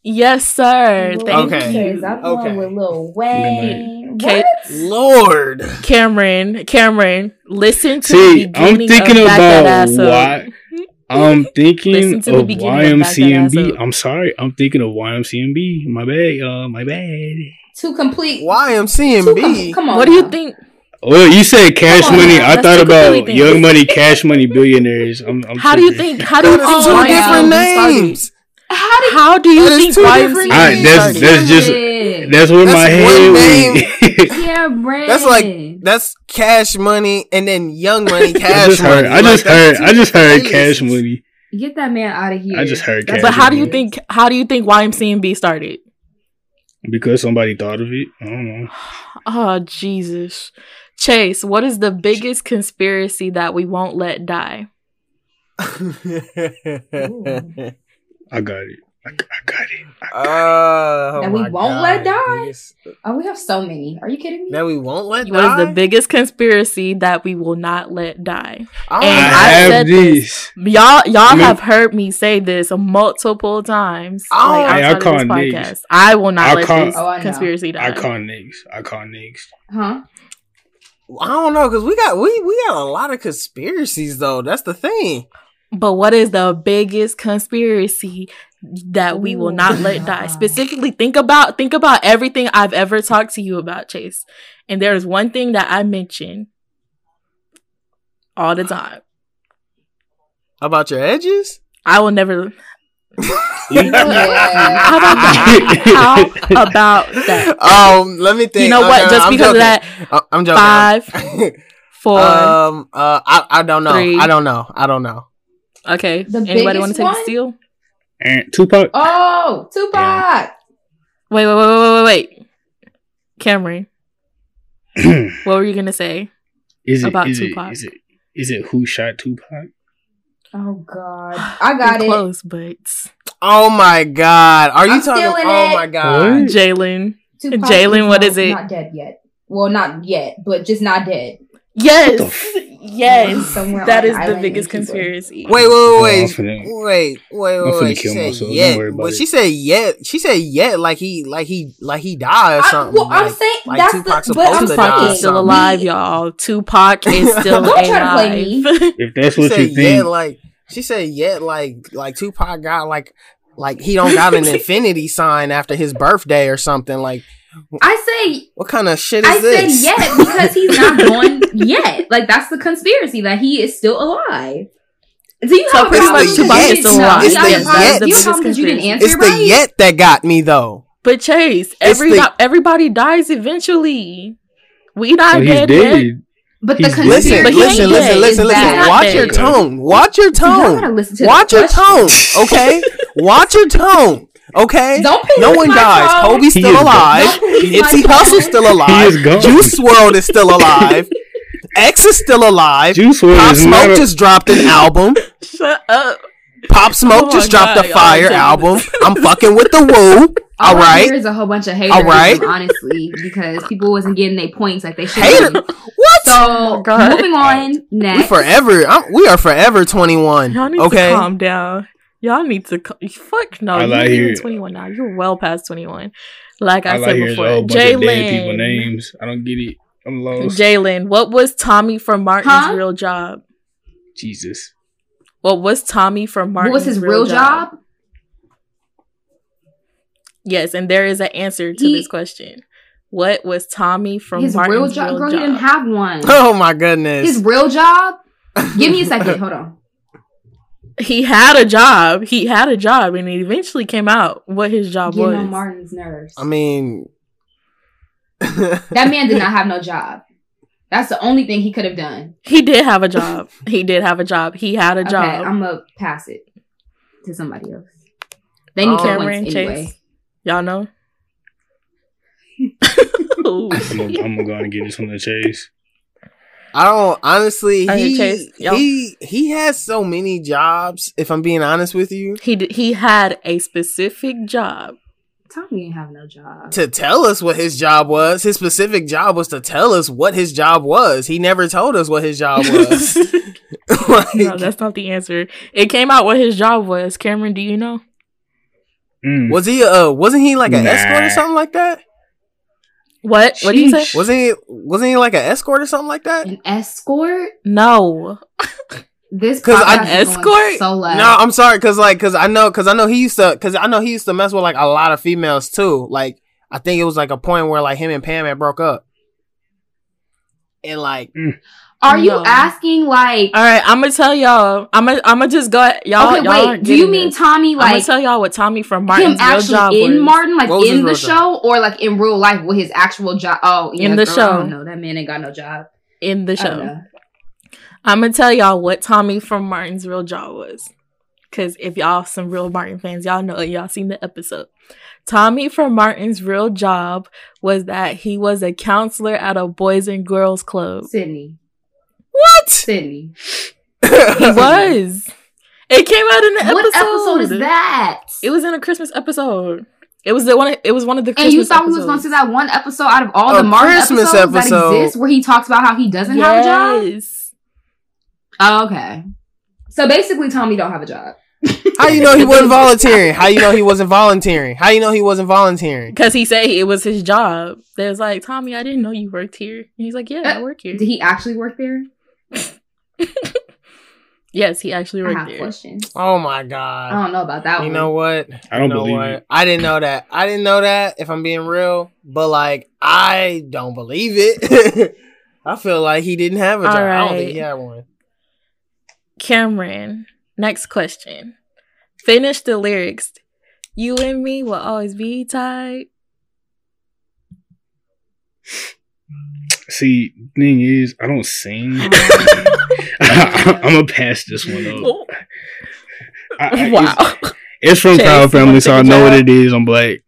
Yes, sir. Thank okay. you. I'm okay. going with Lil Wayne. What? Lord. Cameron, Cameron, listen to See, the beginning I'm thinking of about that that why, I'm thinking of Y M C M B. I'm sorry. I'm thinking of Y M C M B. My bad, y'all. My bad. To complete. Y M C M B? Com- come on. What do you think? Well, you said Cash on, Money. I thought about thing. Young Money, Cash Money, Billionaires. I'm, I'm how serious. do you think? How do you think? Two different names. How do, how do you think Y M C A right, that's, that's just that's what that's my head yeah, that's like that's Cash Money and then Young Money Cash Money. I just heard I just heard, like, I just heard Cash Money. Get that man out of here. I just heard Cash Money. But how do you think how do you think Y M C A started? Because somebody thought of it. I don't know. Oh Jesus. Chase, what is the biggest conspiracy that we won't let die? I got it. I, I got it. I got uh, it. That oh we won't God. let die. Yes. Oh, we have so many. Are you kidding me? That we won't let what die. What is the biggest conspiracy that we will not let die? Oh, and I have said this. this. Y'all, y'all I mean, have heard me say this multiple times. Oh, like, hey, I call this podcast. Niggas. I will not I let call, this oh, conspiracy die. I call niggas. I call niggas. Huh? I don't know because we got we we got a lot of conspiracies though. That's the thing. But what is the biggest conspiracy that we will not let die? Specifically, think about think about everything I've ever talked to you about, Chase. And there is one thing that I mention all the time. About your edges? I will never. How about that? How about that? Um, let me think. You know oh, what? No, Just I'm because joking. of that, I'm joking. Five, four. Um, uh, I I don't know. Three. I don't know. I don't know. Okay. The Anybody want to take one? the steal? And Tupac. Oh, Tupac. Wait, wait, wait, wait, wait, wait. Cameron. What were you gonna say is it, about is Tupac? It, is, it, is it who shot Tupac? Oh God, I got We're it. Close, but oh my God, are you I'm talking? Oh it. my God, Jalen. Jalen, what is it? Not dead yet. Well, not yet, but just not dead. Yes. Yes, Somewhere that is the biggest conspiracy. Wait, wait, wait, wait, wait, wait, wait, wait. She said yet, but she said yet. She said yet, like he, like he, like he died or something. I, well, like, I'm saying like that's Tupac's the, but Tupac is still alive, me. y'all. Tupac is still Don't alive. Don't try to play me. If that's what you think, yet, like she said yet, like like Tupac got like like he don't got an infinity sign after his birthday or something like. I say what kind of shit is I this? I said yet because he's not going yet. Like that's the conspiracy that he is still alive. Do you so have pretty much Tupac is still alive? It's yes, the yet. You have because you didn't answer. It's right? the yet that got me though. But Chase, every the... everybody dies eventually. We not well, dead, dead yet. But he's the conspiracy. Listen, but listen, listen, listen, listen. Watch your tone. Watch your tone. You Watch your question. tone. Okay. Watch your tone. Okay, Don't no one dies. Phone. Kobe's still alive. Nipsey Hussle's still alive. Juice world is still alive. X is still alive. Juice world Pop Smoke never... just dropped an album. Shut up. Pop Smoke oh just dropped God, a fire album. I'm fucking with the woo. All, All right. There's a whole bunch of haters, All right. honestly, because people wasn't getting their points like they should. Hater? What? So, oh God. moving on next. We forever. I'm, we are forever twenty-one. Y'all need okay? to calm down. Y'all need to co- fuck no. All you're even twenty-one now. You're well past twenty-one. Like I All said before, Jalen. Names. I don't get it. I'm lost. Jalen, what was Tommy from Martin's huh? real job? Jesus. What was Tommy from Martin's? What was his real, real job? job? Yes, and there is an answer to he, this question. What was Tommy from his Martin's real job? Real Girl, job? He didn't have one. Oh my goodness. His real job? Give me a second. Hold on. He had a job. He had a job, and it eventually came out what his job Getting was. On Martin's nerves. I mean, that man did not have no job. That's the only thing he could have done. He did have a job. He did have a job. He had a job. Okay, I'm gonna pass it to somebody else. They need oh, Cameron, anyway. Chase. Y'all know. I'm gonna go and get this from the Chase. I don't honestly. He Chase, he he has so many jobs. If I'm being honest with you, he d- he had a specific job. Tommy didn't have no job to tell us what his job was. His specific job was to tell us what his job was. He never told us what his job was. Like, no, that's not the answer. It came out what his job was. Cameron, do you know? Mm. Was he? Uh, wasn't he like an nah. escort or something like that? What? Sheesh. What did you say? Wasn't he? Wasn't he like an escort or something like that? An escort? No. This because I escort. So no, I'm sorry. Because like, because I know, because I know he used to, because I know he used to mess with like a lot of females too. Like, I think it was like a point where like him and Pam had broke up. And like, mm. are no. you asking like? All right, I'm gonna tell y'all. I'm gonna, I'm gonna just go. At, y'all, okay, y'all wait. Do you mean this. Tommy? Like, I'm gonna tell y'all what Tommy from Martin's him real job in was. Martin, like in the show, job? Or like in real life with his actual job? Oh, yeah, in the girl, show. No, that man ain't got no job. In the show, I'm gonna tell y'all what Tommy from Martin's real job was. Cause if y'all some real Martin fans, y'all know y'all seen the episode. Tommy from Martin's real job was that he was a counselor at a boys and girls club. Sydney. What? Sydney. He was. It came out in the episode. What episode is that? It was in a Christmas episode. It was the one. It was one of the Christmas. And you thought episodes. We was going to see that one episode out of all a the Martin Christmas episodes episode. That exist, where he talks about how he doesn't yes. have a job. Oh, okay. So basically, Tommy don't have a job. How you know he wasn't volunteering? How you know he wasn't volunteering? How you know he wasn't volunteering? Because he said it was his job. They was like, Tommy, I didn't know you worked here. And he's like, yeah, uh, I work here. Did he actually work there? Yes, he actually worked I have there. Questions. Oh my god! I don't know about that you one. You know what? I don't you know believe what? It. I didn't know that. I didn't know that. If I'm being real, but like, I don't believe it. I feel like he didn't have a job. Right. I don't think he had one. Cameron, next question. Finish the lyrics. You and me will always be tied. See, thing is, I don't sing. I, I'm gonna pass this one up. I, I, wow, it's, it's from Proud Family, so I know what it is. I'm black.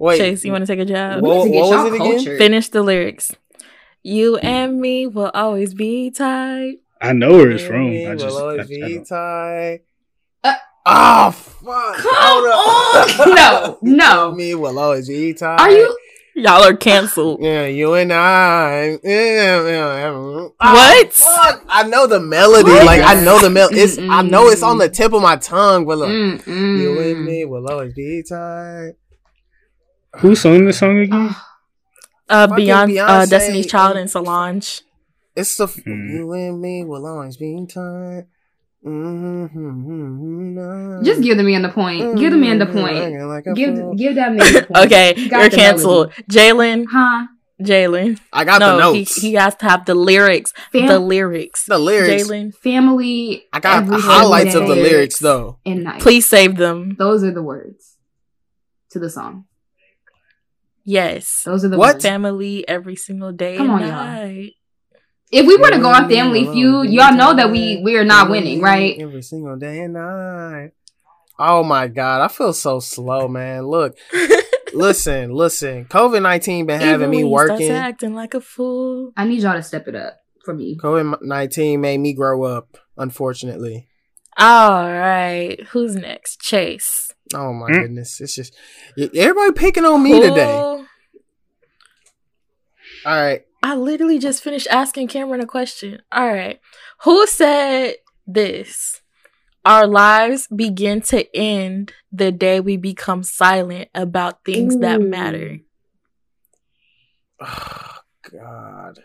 Wait, Chase, you want to take a job? What, what was it again? Finish the lyrics. You and me will always be tied. I know where it's from. I just I, I tied. Uh, oh fuck! Come on! no, no. Me will always be tied. Are you? Y'all are canceled. Yeah, you and I. Yeah, yeah. Oh, what? Fuck. I know the melody. What? Like I know the mel. It's mm-mm. I know it's on the tip of my tongue. But look, mm-mm. you and me will always be tied. Who sung the song again? Uh, Beyond, Beyonce, uh, Destiny's Child and Solange. It's the f- mm. you and me will always be tied. Mm-hmm. Just give the man the point. Mm-hmm. Give the man the point. Like give fool. Give that man the point. Okay, you you're canceled. Jalen. Huh? Jalen. I got no, the notes. He, he has to have the lyrics. Fam- the lyrics. The lyrics. Jalen. Family. I got highlights of the lyrics, though. And night. Please save them. Those are the words to the song. Yes. Those are the what? Words. Family every single day Come and on, night. Y'all. If we were to go on Family Feud, y'all know that we we are not winning, right? Every single day and night. Oh my god, I feel so slow, man. Look, listen, listen. COVID nineteen been having me working, acting like a fool. I need y'all to step it up for me. COVID nineteen made me grow up, unfortunately. All right, who's next? Chase. Oh my mm. goodness, it's just everybody picking on me cool. today. All right. I literally just finished asking Cameron a question. All right. Who said this? Our lives begin to end the day we become silent about things Ooh. That matter. Oh, God.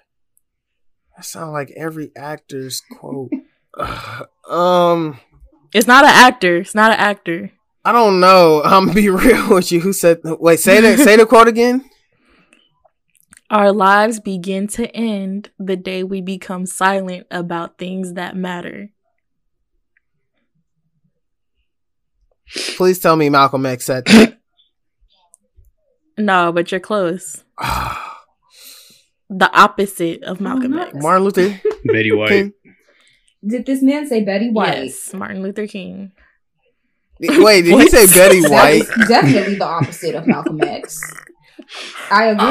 That sounds like every actor's quote. um, It's not an actor. It's not an actor. I don't know. I'm going to be real with you. Who said... Wait, say the, say the quote again. Our lives begin to end the day we become silent about things that matter. Please tell me Malcolm X said that. No, but you're close. The opposite of Malcolm X. Martin Luther. Betty White. King. Did this man say Betty White? Yes, Martin Luther King. Wait, did he say Betty White? That is definitely the opposite of Malcolm X. I agree.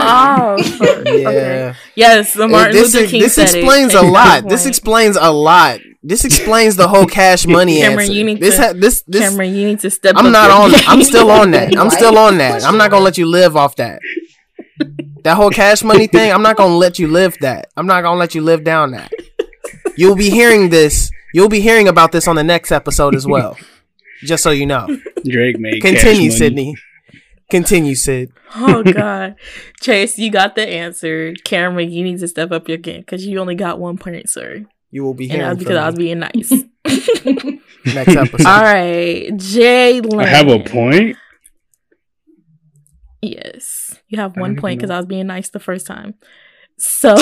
Oh, yeah. Okay. Yes, the Martin this Luther King is, this said explains it. a lot. This explains a lot. This explains the whole Cash Money Cameron, answer. You need this, to, ha- this, this, Cameron, you need to step I'm up. I'm not on that. I'm still on that. I'm still on that. I'm not going to let you live off that. That whole Cash Money thing, I'm not going to let you live that. I'm not going to let you live down that. You'll be hearing this. You'll be hearing about this on the next episode as well. Just so you know. Drake made Continue, Cash Sydney. Money. Continue, Sid. Oh, God. Chase, you got the answer. Cameron, you need to step up your game because you only got one point, sir. You will be hearing and because I was being nice. Next episode. All right. Jaylen. I have a point? Yes. You have one point because I was being nice the first time. So.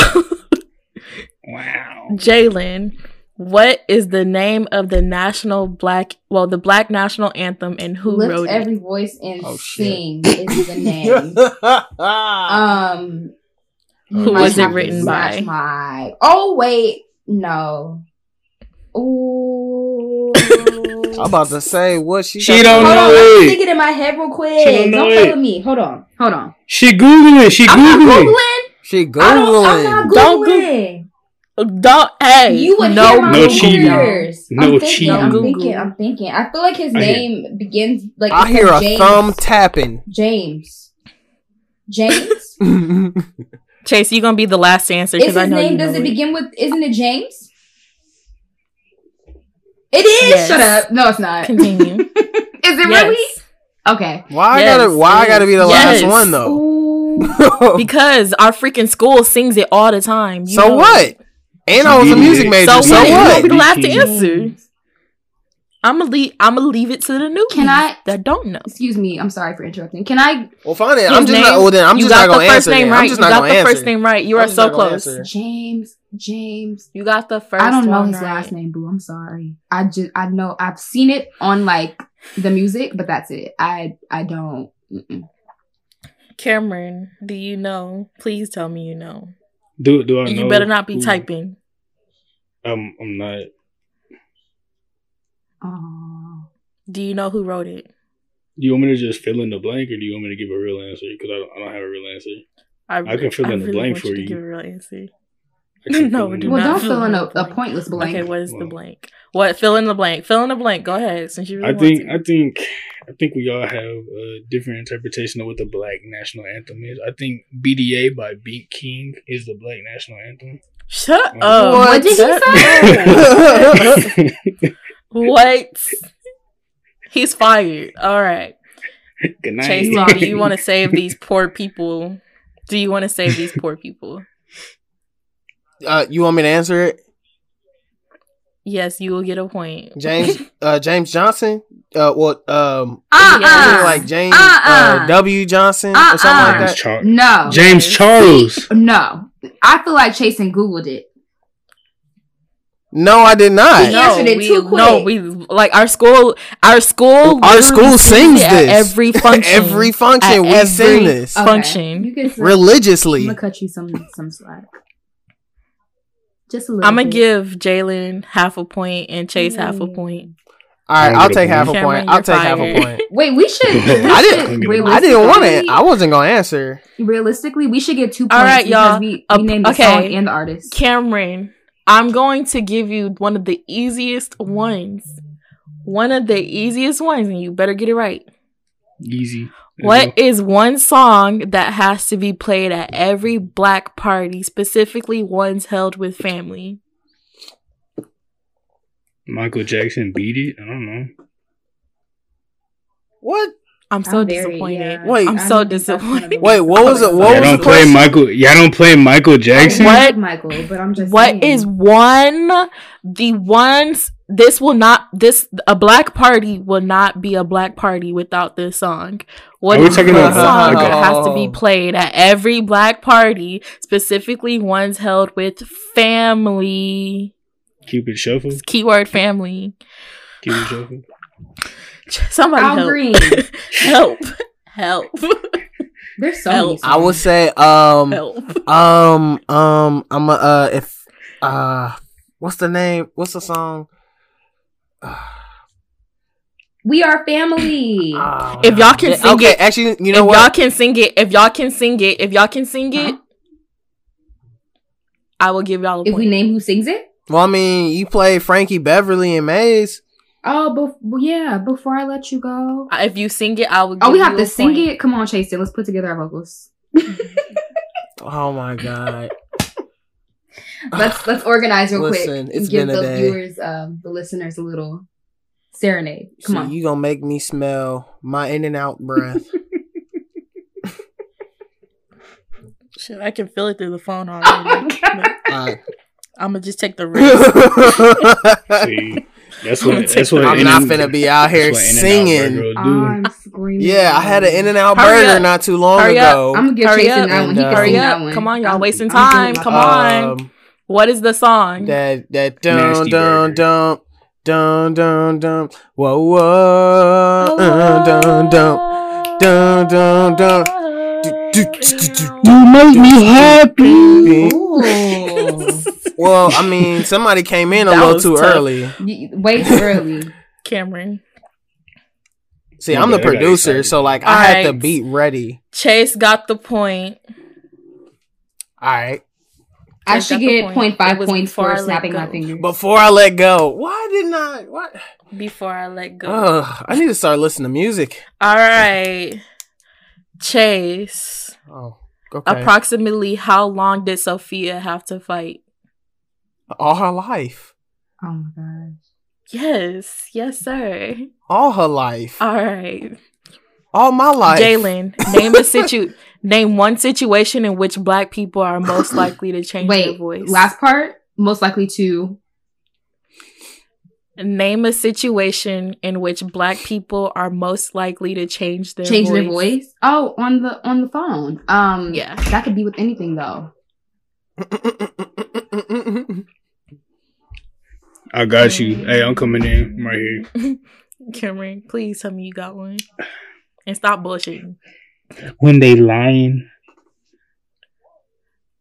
Wow. Jaylen, what is the name of the national black, well, the black national anthem and who Lift wrote every it? Every voice and oh, sing is the name. um, who was it written by? My... Oh, wait. No. Ooh. I'm about to say what she She don't know it. I'm thinking in my head real quick. Don't, don't play with me. Hold on. Hold on. She Googling. She Googling. I'm not Googling. She Googling. I'm not Googling. Don't Googling. Don't, hey, you would no, hear my no cheaters. No cheating. I'm thinking, I'm thinking. I feel like his I name hear. begins like. I hear a James. thumb tapping. James. James? Chase, you're going to be the last answer because I know his name, you know does it, it begin with, isn't it James? It is! Yes. Shut up. No, it's not. Continue. Is it yes. really? Okay. Why yes. I gotta, why yes. I gotta be the yes. last one, though? Because our freaking school sings it all the time. You so know. What? And I was a music major. So, so what? You're gonna be the last to answer. I'm gonna leave. I'm gonna leave it to the new Can I that don't know. Excuse me. I'm sorry for interrupting. Can I? Well, fine. Then. I'm just name, not. Oh, then I'm just not gonna answer. You got the first name right. You got the first name right. You are so close. James. James. You got the first. I don't know his right. last name, boo. I'm sorry. I just. I know. I've seen it on like the music, but that's it. I. I don't. Mm-mm. Cameron, do you know? Please tell me you know. Do do I know? You better not be who? typing. Um, I'm not. Oh. Do you know who wrote it? Do you want me to just fill in the blank, or do you want me to give a real answer? Because I don't, I don't have a real answer. I, re- I can fill I in really the blank want for you. To you. Give a real answer. No, well, don't fill in a, a pointless blank. Okay, what is well, the blank? What fill in the blank? Fill in the blank. Go ahead, since you. Really I think want to. I think I think we all have a different interpretation of what the Black National Anthem is. I think B D A by Beat King is the Black National Anthem. Shut um, up! What, what did he say? What? He's fired. All right. Good night. Chase Law, do you want to save these poor people? Do you want to save these poor people? Uh, you want me to answer it? Yes, you will get a point. James, uh, James Johnson. Uh, what? Um, uh-uh. like James uh-uh. uh, W. Johnson uh-uh. or something like that. Char- no, James Charles. No, I feel like Chase and Googled it. No, I did not. He answered no, it we, too quick. No, we like our school. Our school. Our school sings this every function. Every function, we every sing this function okay. religiously. I'm gonna cut you some some slack. Just a little. I'm gonna bit. give Jaylen half a point and Chase mm. half a point. All right, I'll take half a Cameron, point. I'll take fired. half a point. Wait, we should. We I didn't. I didn't want to. I wasn't gonna answer. Realistically, we should get two points. All right, y'all. We, we named the okay. song and the artist. Cameron, I'm going to give you one of the easiest ones. One of the easiest ones, and you better get it right. Easy. What is one song that has to be played at every black party, specifically ones held with family? Michael Jackson, Beat It? I don't know. What? I'm so I'm very, disappointed. Yeah. Wait, I'm so disappointed. Wait, what was it? What y'all don't was play question? Michael? Y'all don't play Michael Jackson? What? Michael, but I'm just. What saying. is one? The ones. This will not. This a black party will not be a black party without this song. What is talking about song that okay. has to be played at every black party, specifically ones held with family? Cupid Shuffle. Keyword family. Cupid Shuffle. Somebody Al help. Green. help. Help. There's so help. I would say um help. um um I'm a, uh if uh what's the name? What's the song? Uh, We are family. Oh, if y'all can sing okay, it, actually, you know if what? If y'all can sing it, if y'all can sing it, if y'all can sing it, huh? I will give y'all a if point. If we name who sings it? Well, I mean, you played Frankie Beverly and Maze. Oh, be- yeah, before I let you go. If you sing it, I will give you a point. Oh, we have to sing point. It? Come on, Chase it. Let's put together our vocals. Oh, my God. Let's let's organize real Listen, quick. It's give been a the day. Viewers, um, the listeners, a little serenade. Come so on, you gonna make me smell my in and out breath. Shit, I can feel it through the phone already. Oh uh, I'm gonna just take the risk. See, that's what. I'm, that's what I'm not finna be out here singing. I'm screaming. Yeah, I had an in and out burger up. Not too long hurry ago. Up. I'm gonna give Chase that one. He uh, can hurry up. That one. Come on, y'all I'm, wasting I'm, time. I'm Come on. Um, what is the song? That that dun dun dun. Dun dun dun, whoa whoa, uh, dun dun, dun dun dun. You make me happy. Well, I mean, somebody came in a that little too tough. Early. Way too early, Cameron. See, I'm the producer, so like I had the beat ready. Chase got the point. All right. I, I should get point. zero point five points for snapping my fingers. Before I let go. Why didn't I? What? Before I let go. Uh, I need to start listening to music. All right. Chase. Oh, okay. Approximately how long did Sophia have to fight? All her life. Oh, my gosh. Yes. Yes, sir. All her life. All right. All my life. Jalen, name a situ- name one situation in which black people are most likely to change Wait, their voice. Last part, most likely to name a situation in which black people are most likely to change their change voice. their voice. Oh, on the on the phone. Um, yeah, that could be with anything though. I got you. Hey, I'm coming in right here. Cameron, please tell me you got one. And stop bullshitting. When they lying.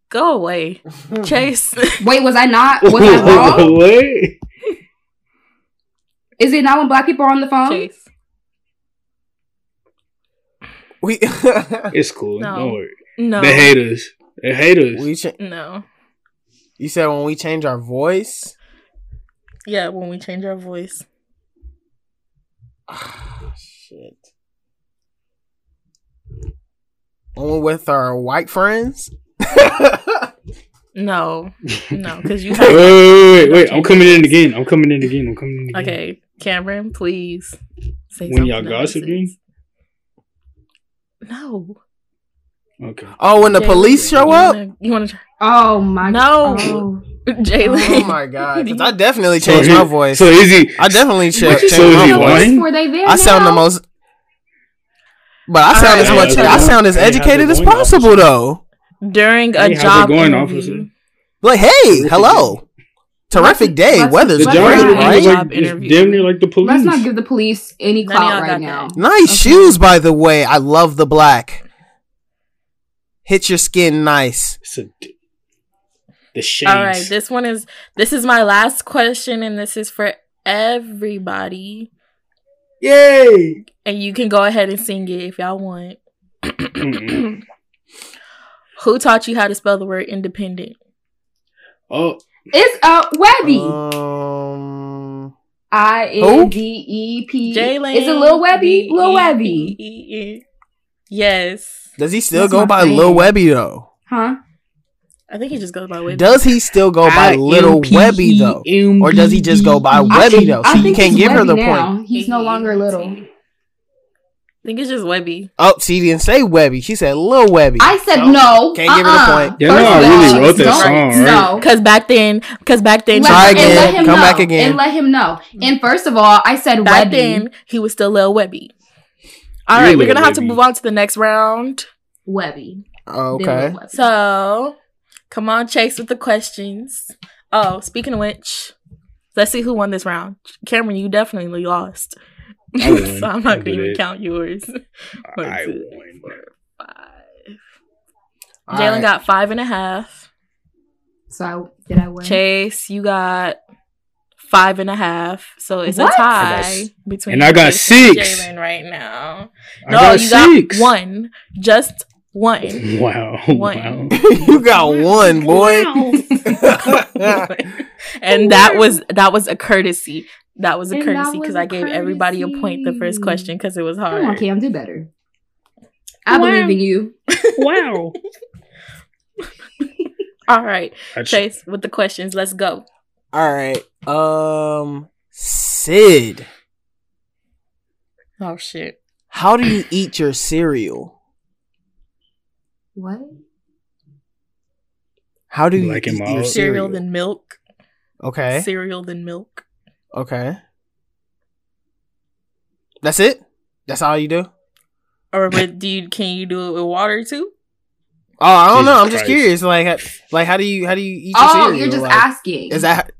Go away. Chase. Wait, was I not? Was I wrong? Wait. Is it not when black people are on the phone? Chase. We It's cool. No. Don't worry. No. They hate us. They hate us. We cha- no. You said when we change our voice? Yeah, when we change our voice. Oh, shit. Only with our white friends? no. No, because you have... Wait, wait, wait, wait. I'm coming in again. I'm coming in again. I'm coming in again. Okay. Cameron, please. Say when something y'all gossiping? No. Okay. Oh, when the Jaylen, police show you wanna, up? You want to... Oh, my God. No. Oh. Jaylen. Oh, my God. Because I definitely changed so my he, voice. So is he... I definitely ch- changed so my voice. Were they there I now? sound the most... But I sound right, as much. I sound as educated as possible, though. During a hey, job going, interview, like, hey, hello, terrific day, let's, weather's great, right? Job interview. Damn near like the police. Let's not give the police any clout right now. Nice okay. shoes, by the way. I love the black. Hit your skin, nice. It's a, the shades. All right, this one is. This is my last question, and this is for everybody. Yay! And you can go ahead and sing it if y'all want. Who taught you how to spell the word independent? Oh, it's uh Webby. Um, I N D E P. Jalen. Is it Lil Webby? Lil Webby. Yes. Does he still go by Lil Webby though? Huh? I think he just goes by Webby. Does he still go by Little Webby though, or does he just go by Webby though? So you can't give her the point. He's no longer little. I think it's just Webby. Oh, she didn't say Webby. She said Lil Webby. I said so, no. Can't uh-uh. give her the point. Yeah, no, I really wrote that song, right? No, because back then, because back then, let try him, again, let him come know, back again, and let him know. And first of all, I said back Webby. Then he was still Lil Webby. All right, Lil we're gonna Webby. Have to move on to the next round. Webby. Oh, okay. Webby. So, come on, Chase with the questions. Oh, speaking of which, let's see who won this round. Cameron, you definitely lost. So I'm not going to even count yours. One, I two, won. Four, five. Jalen right. got five and a half. So I, did I win? Chase, you got five and a half. So it's what? a tie I got, between and I got six. And Jalen right now. I no, got you six. got one, just one. Wow, one. Wow. You got one, boy. Wow. And that was that was a courtesy. That was a and courtesy because I gave courtesy. everybody a point the first question because it was hard. Come on, Cam, do better. I wow. believe in you. Wow. All right, That's... Chase, with the questions, let's go. All right, um, Sid. Oh shit! How do you eat your cereal? What? How do you like eat your cereal? Cereal than milk. Okay. Cereal than milk. Okay. That's it? That's all you do? Or but do you can you do it with water too? Oh, I don't Jesus know. I'm just Christ. curious. Like, like how do you how do you eat your oh, cereal? Oh, you're just like, asking. Is that?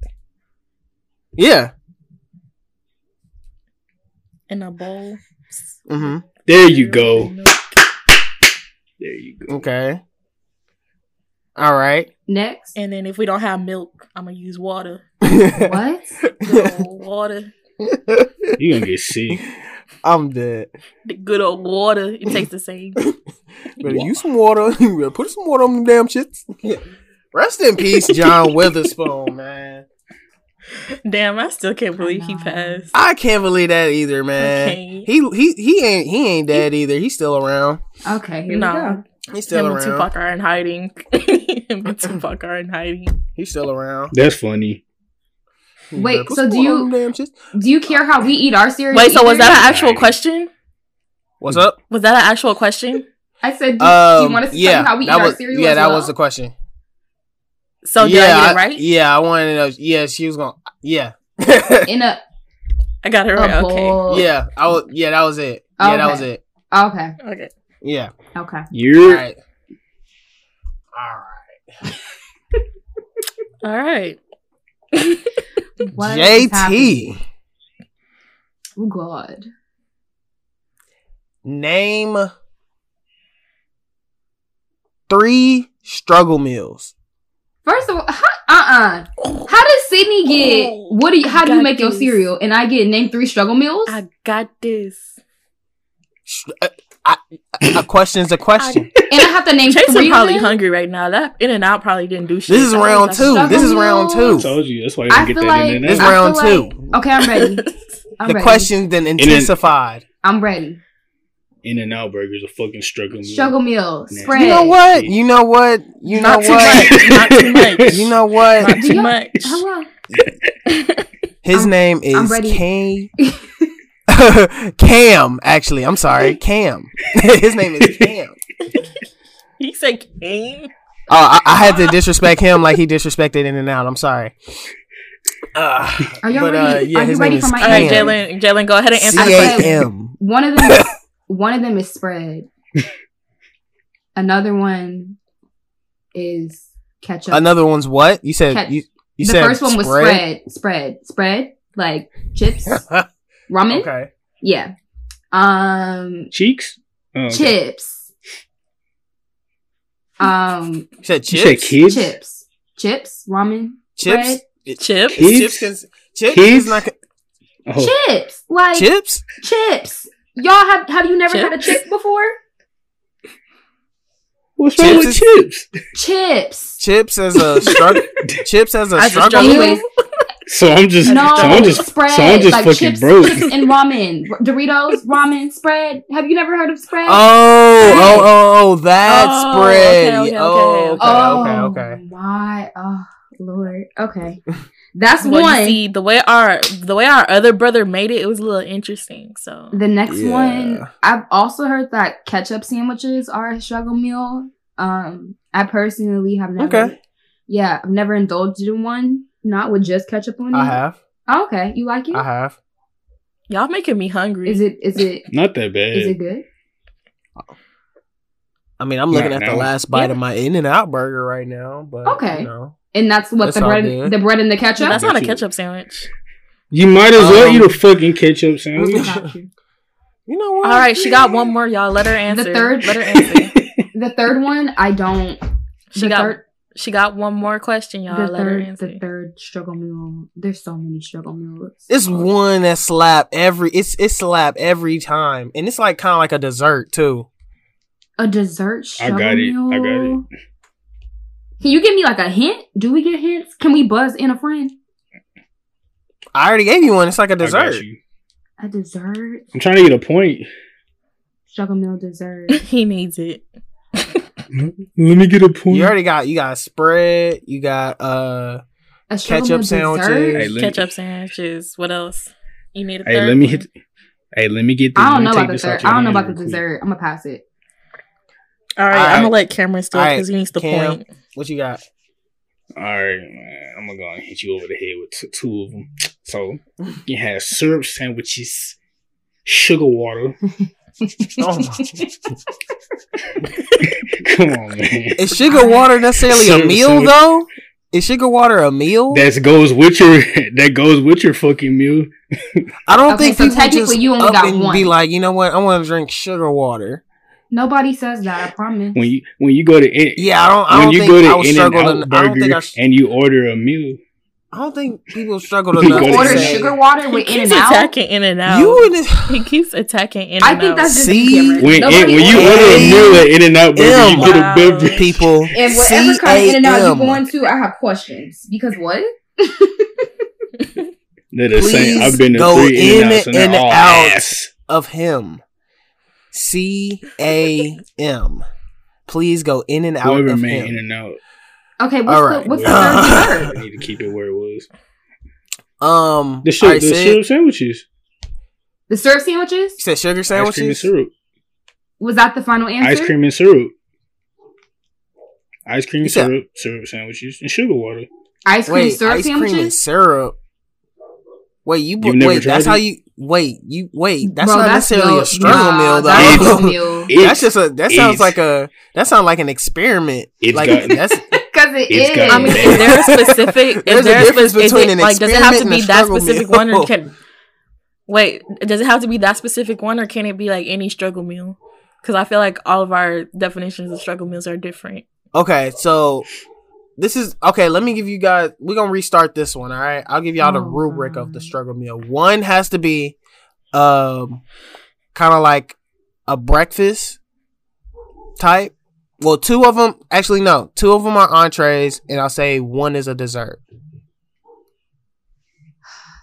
Yeah. In a bowl. Mm-hmm. There you go. There you go. Okay. All right. Next. And then if we don't have milk, I'm gonna use water. What? Good old water. You gonna get sick. I'm dead. The good old water. It tastes the same. Better wow. use some water. You better put some water on them damn shits. Rest in peace, John Witherspoon, man. Damn, I still can't believe he passed. I can't believe that either, man. Okay. He he he ain't he ain't dead either. He's still around. Okay, here no. we go. He's still Him around. Him and Tupac are in hiding. Him and Tupac are in hiding. He's still around. That's funny. Wait, What's so do you do you care how we eat our cereal? Wait, so was that an actual question? What's up? Was that an actual question? I said, do, um, do you want us to yeah, tell you how we eat was, our cereal? Yeah, as that well? was the question. So did yeah, I get it right? I, yeah, I wanted to know. Yeah, she was going. Yeah, in a. I got it right. Okay. Yeah, I was. Yeah, that was it. Yeah, okay. that was it. Okay. Okay. Yeah. Okay. You're all right. All right. All right. J T. Oh God. Name three struggle meals. First of all, how, uh uh. How does Sydney get? What do you? How do you make this. your cereal? And I get name three struggle meals. I got this. I, I, I, a question's a question. I, and I have to name Chase three. Chase probably of them? hungry right now. That In-N-Out probably didn't do shit. This is round two. This is round two. I told you. That's why you didn't get that like, in This is round like, two. Okay, I'm ready. I'm the ready. question then intensified. In I'm ready. In-N-Out burgers are fucking struggle meal. Struggle meal. Spread. You know what? You know what? You Not know too what? Much. Not too much. You know what? Not too much. Hold on. His I'm, name is Kane. Cam, actually, I'm sorry, Cam. His name is Cam. He said Cam. Oh, uh, I, I had to disrespect him like he disrespected In-N-Out. I'm sorry. Uh, Are y'all but, ready? Uh, yeah, Are you ready for my? All right, Jalen, Jalen, go ahead and answer. C A M. One of them, is, one of them is spread. Another one is ketchup. Another one's what? You said Ket- you. You the said first one spread? was spread, spread, spread, like chips. Ramen? Okay. Yeah. Um Cheeks? Oh, okay. Chips. Um You said chips? You said kids? Chips. Chips? Ramen? Chips? Bread. Chips? Kids? Chips? Chips? Kids? Like a- oh. Chips? Like Chips? Chips. Y'all have have you never chips? had a chip before? What's chips wrong with is, chips? Chips. Chips as a struggle. Chips as a struggle. So I'm just, no, so I'm just, spread, so I'm just like fucking chips, broke. Chips and ramen, Doritos, ramen, spread. Have you never heard of spread? Oh, spread. oh, oh, oh, that oh, spread. Okay, okay, oh, okay, okay, okay. okay. Oh, my, oh, Lord. Okay, that's well, one. You see, the way our, the way our other brother made it, it was a little interesting. So the next yeah. one, I've also heard that ketchup sandwiches are a struggle meal. Um, I personally have never. Okay. Yeah, I've never indulged in one. Not with just ketchup on it? I have. Oh, okay. You like it? I have. Y'all making me hungry. Is it? Is it? Not that bad. Is it good? I mean, I'm looking Not at now. the last bite yeah. of my In-N-Out burger right now. But, okay. You know, and that's what that's the bread, the bread and the ketchup. That's, that's not a ketchup sandwich. You might as well um, eat a fucking ketchup sandwich. You. you know what? All right, she got one more, y'all. Let her answer. The third, let her answer. The third one, I don't. She got. Third, She got one more question, y'all. The Let third, her answer. The third struggle meal. There's so many struggle meals. It's one that slap every. It's it's slap every time, and it's like kind of like a dessert too. A dessert struggle I got meal. It. I got it. Can you give me like a hint? Do we get hints? Can we buzz in a friend? I already gave you one. It's like a dessert. A dessert. I'm trying to get a point. Struggle meal dessert. He needs it. Let me get a point. You already got. You got spread. You got uh a ketchup sandwiches. Hey, me, ketchup sandwiches. What else? You need a hey, third. Hey, let me hit. The, hey, let me get. The, I don't know about the third. I don't know about the dessert. I'm gonna pass it. All right, all right, I'm gonna let Cameron start because right, he needs the Cam, point. What you got? All right, man. I'm gonna go and hit you over the head with t- two of them. So you have syrup sandwiches, sugar water. Oh my. Come on, man. Is sugar water necessarily syrup, a meal syrup. Though? Is sugar water a meal? That goes with your that goes with your fucking meal. I don't okay, think so people technically just you only up got and one. Be like, you know what? I want to drink sugar water. Nobody says that, I promise. When you when you go to in, yeah, I don't. I when don't you think go to In-N-Out Burger sh- and you order a meal, I don't think people struggle to enough. Order to sugar water with In-N-Out. He keeps attacking In-N-Out. You and he keeps attacking In-N-Out. I think that's just see when, it, when you order a meal at In-N-Out Burger, you get a beverage. People and whatever kind of In-N-Out you're going to, I have questions because what? They're the same. I've been to three In-N-Outs and they're all ass of him. C A M. Please go in and out. Whoever made in and out. Okay, what's all right. the what's uh, the third? I need to keep it where it was. Um, the, sh- right, the syrup sandwiches. The syrup sandwiches. You said sugar sandwiches. Ice cream and syrup. Was that the final answer? Ice cream and syrup. Ice cream and said- syrup, syrup sandwiches, and sugar water. Ice cream wait, syrup ice sandwiches. Ice cream and syrup. Wait, you bo- wait. That's it? How you. Wait, you wait. That's Bro, not that's necessarily no, a struggle nah, meal, though. That's, that's just a. That sounds like a. That sounds like an experiment. It's like got, that's because it is. I mean, is there a specific? There's there a difference spe- between it, an like, experiment does it have to be that specific meal? One, or can wait? Does it have to be that specific one, or can it be like any struggle meal? Because I feel like all of our definitions of struggle meals are different. Okay, so this is okay. Let me give you guys. We're gonna restart this one. All right, I'll give y'all the oh, rubric God. Of the struggle meal. One has to be. Um, kind of like a breakfast type. Well, two of them actually no, two of them are entrees, and I'll say one is a dessert.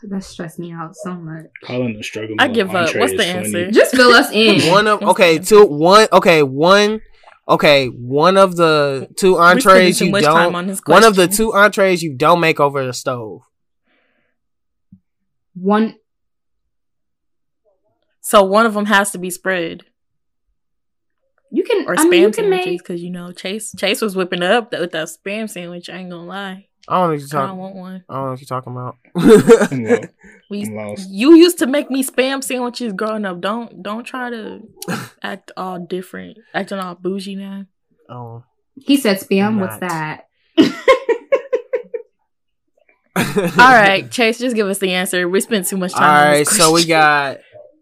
That stressed me out so much. Calling the struggle. I give up. What's the answer? Just fill us in. One of okay, two one okay one okay one of the two entrees you don't. On one of the two entrees you don't make over the stove. One. So one of them has to be spread. You can or spam I mean, you can sandwiches because make... you know Chase Chase was whipping up with that spam sandwich. I ain't gonna lie. I don't know what you're talking. I don't want one. I don't know what you're talking about. I'm lost. We, I'm lost. You used to make me spam sandwiches growing up. Don't don't try to act all different. Acting all bougie now. Oh, he said spam. What's that? All right, Chase, just give us the answer. We spent too much time. All right, on this so we got.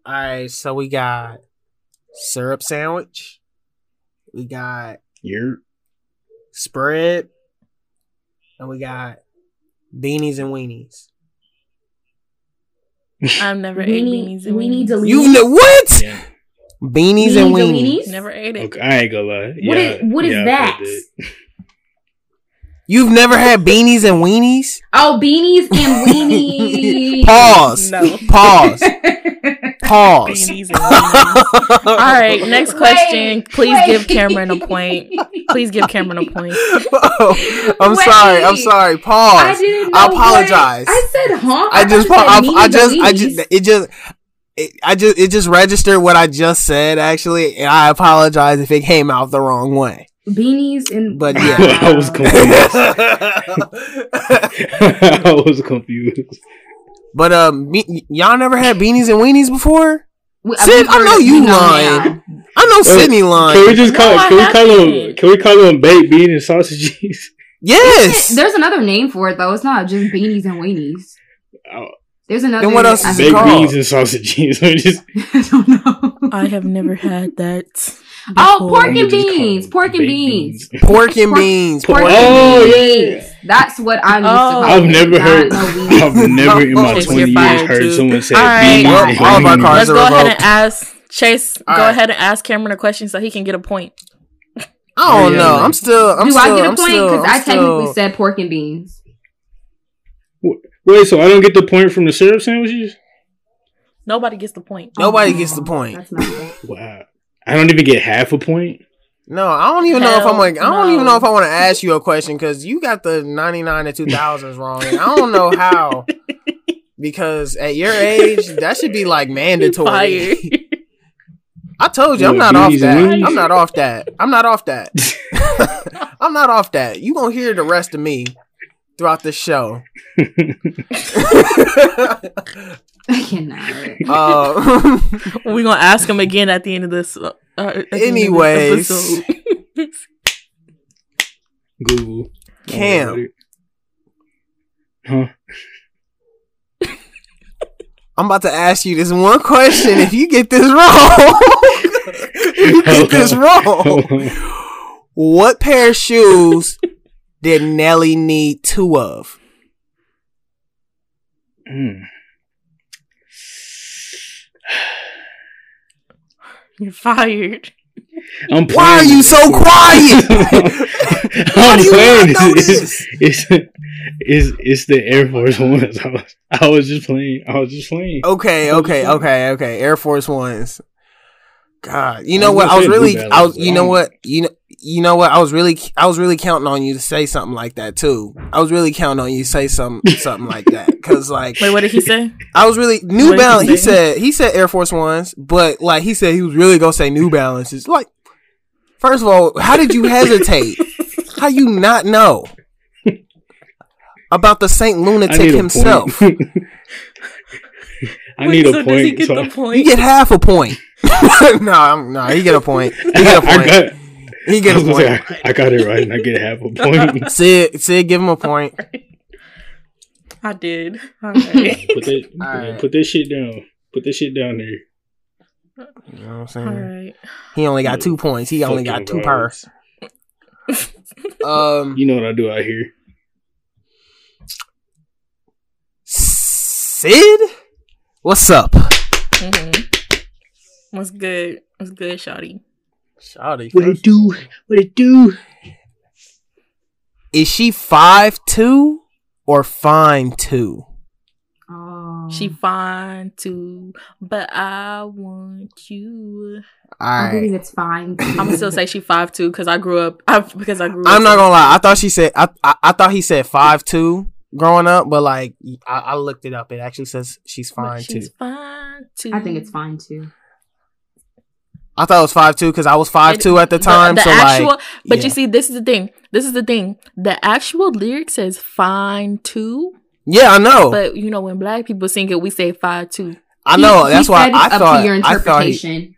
All right, so we got syrup sandwich. We got yeah. spread. And we got beanies and weenies. I've never ate beanies and weenies. weenies. You know what? Yeah. Beanies, beanies and weenies. Never ate it. Okay, I ain't gonna lie. Yeah, what is, what is yeah, that? You've never had beanies and weenies? Oh, beanies and weenies. Pause. No. Pause. Pause. Beanies and weenies. All right, next question. Wait, Please wait. give Cameron a point. Please give Cameron a point. Oh, I'm wait. sorry. I'm sorry. Pause. I didn't know I apologize. What? I said, huh? I, I just, pa- I, I just, I just, it just. It, I just, it just registered what I just said, actually, and I apologize if it came out the wrong way. Beanies and but yeah, I was confused. I was confused. But um, be- y'all never had beanies and weenies before? We, Sid, I, I know you lying. Know I know Sydney lying. Can we just call? No, it, can I we call them? It. Can we call them baked bean and sausages? Yes. There's another name for it though. It's not just beanies and weenies. Oh. There's another. And what else is it called? Baked beans and sausages. I don't know. I have never had that before. Oh, pork and beans. Pork and beans. Pork and beans. Pork and beans. Oh, yeah. That's what I'm used oh, to. I've never heard. I've never in my twenty years heard someone say beans. All of our cars are revoked. Let's go ahead and ask Chase. Go ahead and ask Cameron a question so he can get a point. I don't know. I'm still. I'm still. Do I get a point? Because I technically said pork and beans. Wait, so I don't get the point from the syrup sandwiches? Nobody gets the point. Nobody oh, gets the point. That's not bad. Wow. I don't even get half a point? No, I don't even Hell know if I'm like, no. I don't even know if I want to ask you a question because you got the ninety-nine and two thousands wrong. And I don't know how. Because at your age, that should be like mandatory. I told you, I'm not off that. I'm not off that. I'm not off that. I'm not off that. You gonna hear the rest of me throughout the show. I cannot. Uh, We're going to ask him again at the end of this. Uh, anyways. End of this Google. Cam. Huh? I'm about to ask you this one question. If you get this wrong. if you get this wrong. What pair of shoes... did Nelly need two of? Mm. You're fired. I'm Why are you so quiet? Why I'm do you playing. Not know this? It's, it's, it's, it's the Air Force Ones. I was, I was just playing. I was just playing. Okay, okay, okay, okay. Air Force Ones. God, you know what? I was really, I was, you know what? You know, you know what? I was really, I was really counting on you to say something like that too. I was really counting on you to say some, something like that. Cause like, wait, what did he say? I was really New Balance. He said, he said Air Force Ones, but like he said, he was really going to say New Balances. Like, first of all, how did you hesitate? How you not know about the Saint Lunatic himself? I need a point. You get half a point. no, I'm, no, he get a point. He get a point. I got, he get a point. Say, I, I got it right, and I get half a point. Sid, Sid, give him a point. I did. All right. put, that, All right. put this shit down. Put this shit down there. You know what I'm saying? All right. He only got two points. He only Fucking got two powers. um, you know what I do out here? Sid, what's up? Mm-hmm. What's good? What's good, Shawty? Shawty. What it do? What it do? Is she five two or fine two? Oh. She fine two, but I want you. Right. I believe it's fine. I'm gonna still say she five two because I grew up. I, because I grew up. I'm not gonna lie. I thought she said. I I, I thought he said five two growing up, but like I, I looked it up. It actually says she's fine she's two. She's fine two. I think it's fine two. I thought it was five two because I was five two at the time. The, the so actual, like, but yeah. You see, this is the thing. This is the thing. The actual lyric says fine two. Yeah, I know. But you know, when black people sing it, we say five two. I know. He, that's he why I thought. Up to your interpretation. I thought he,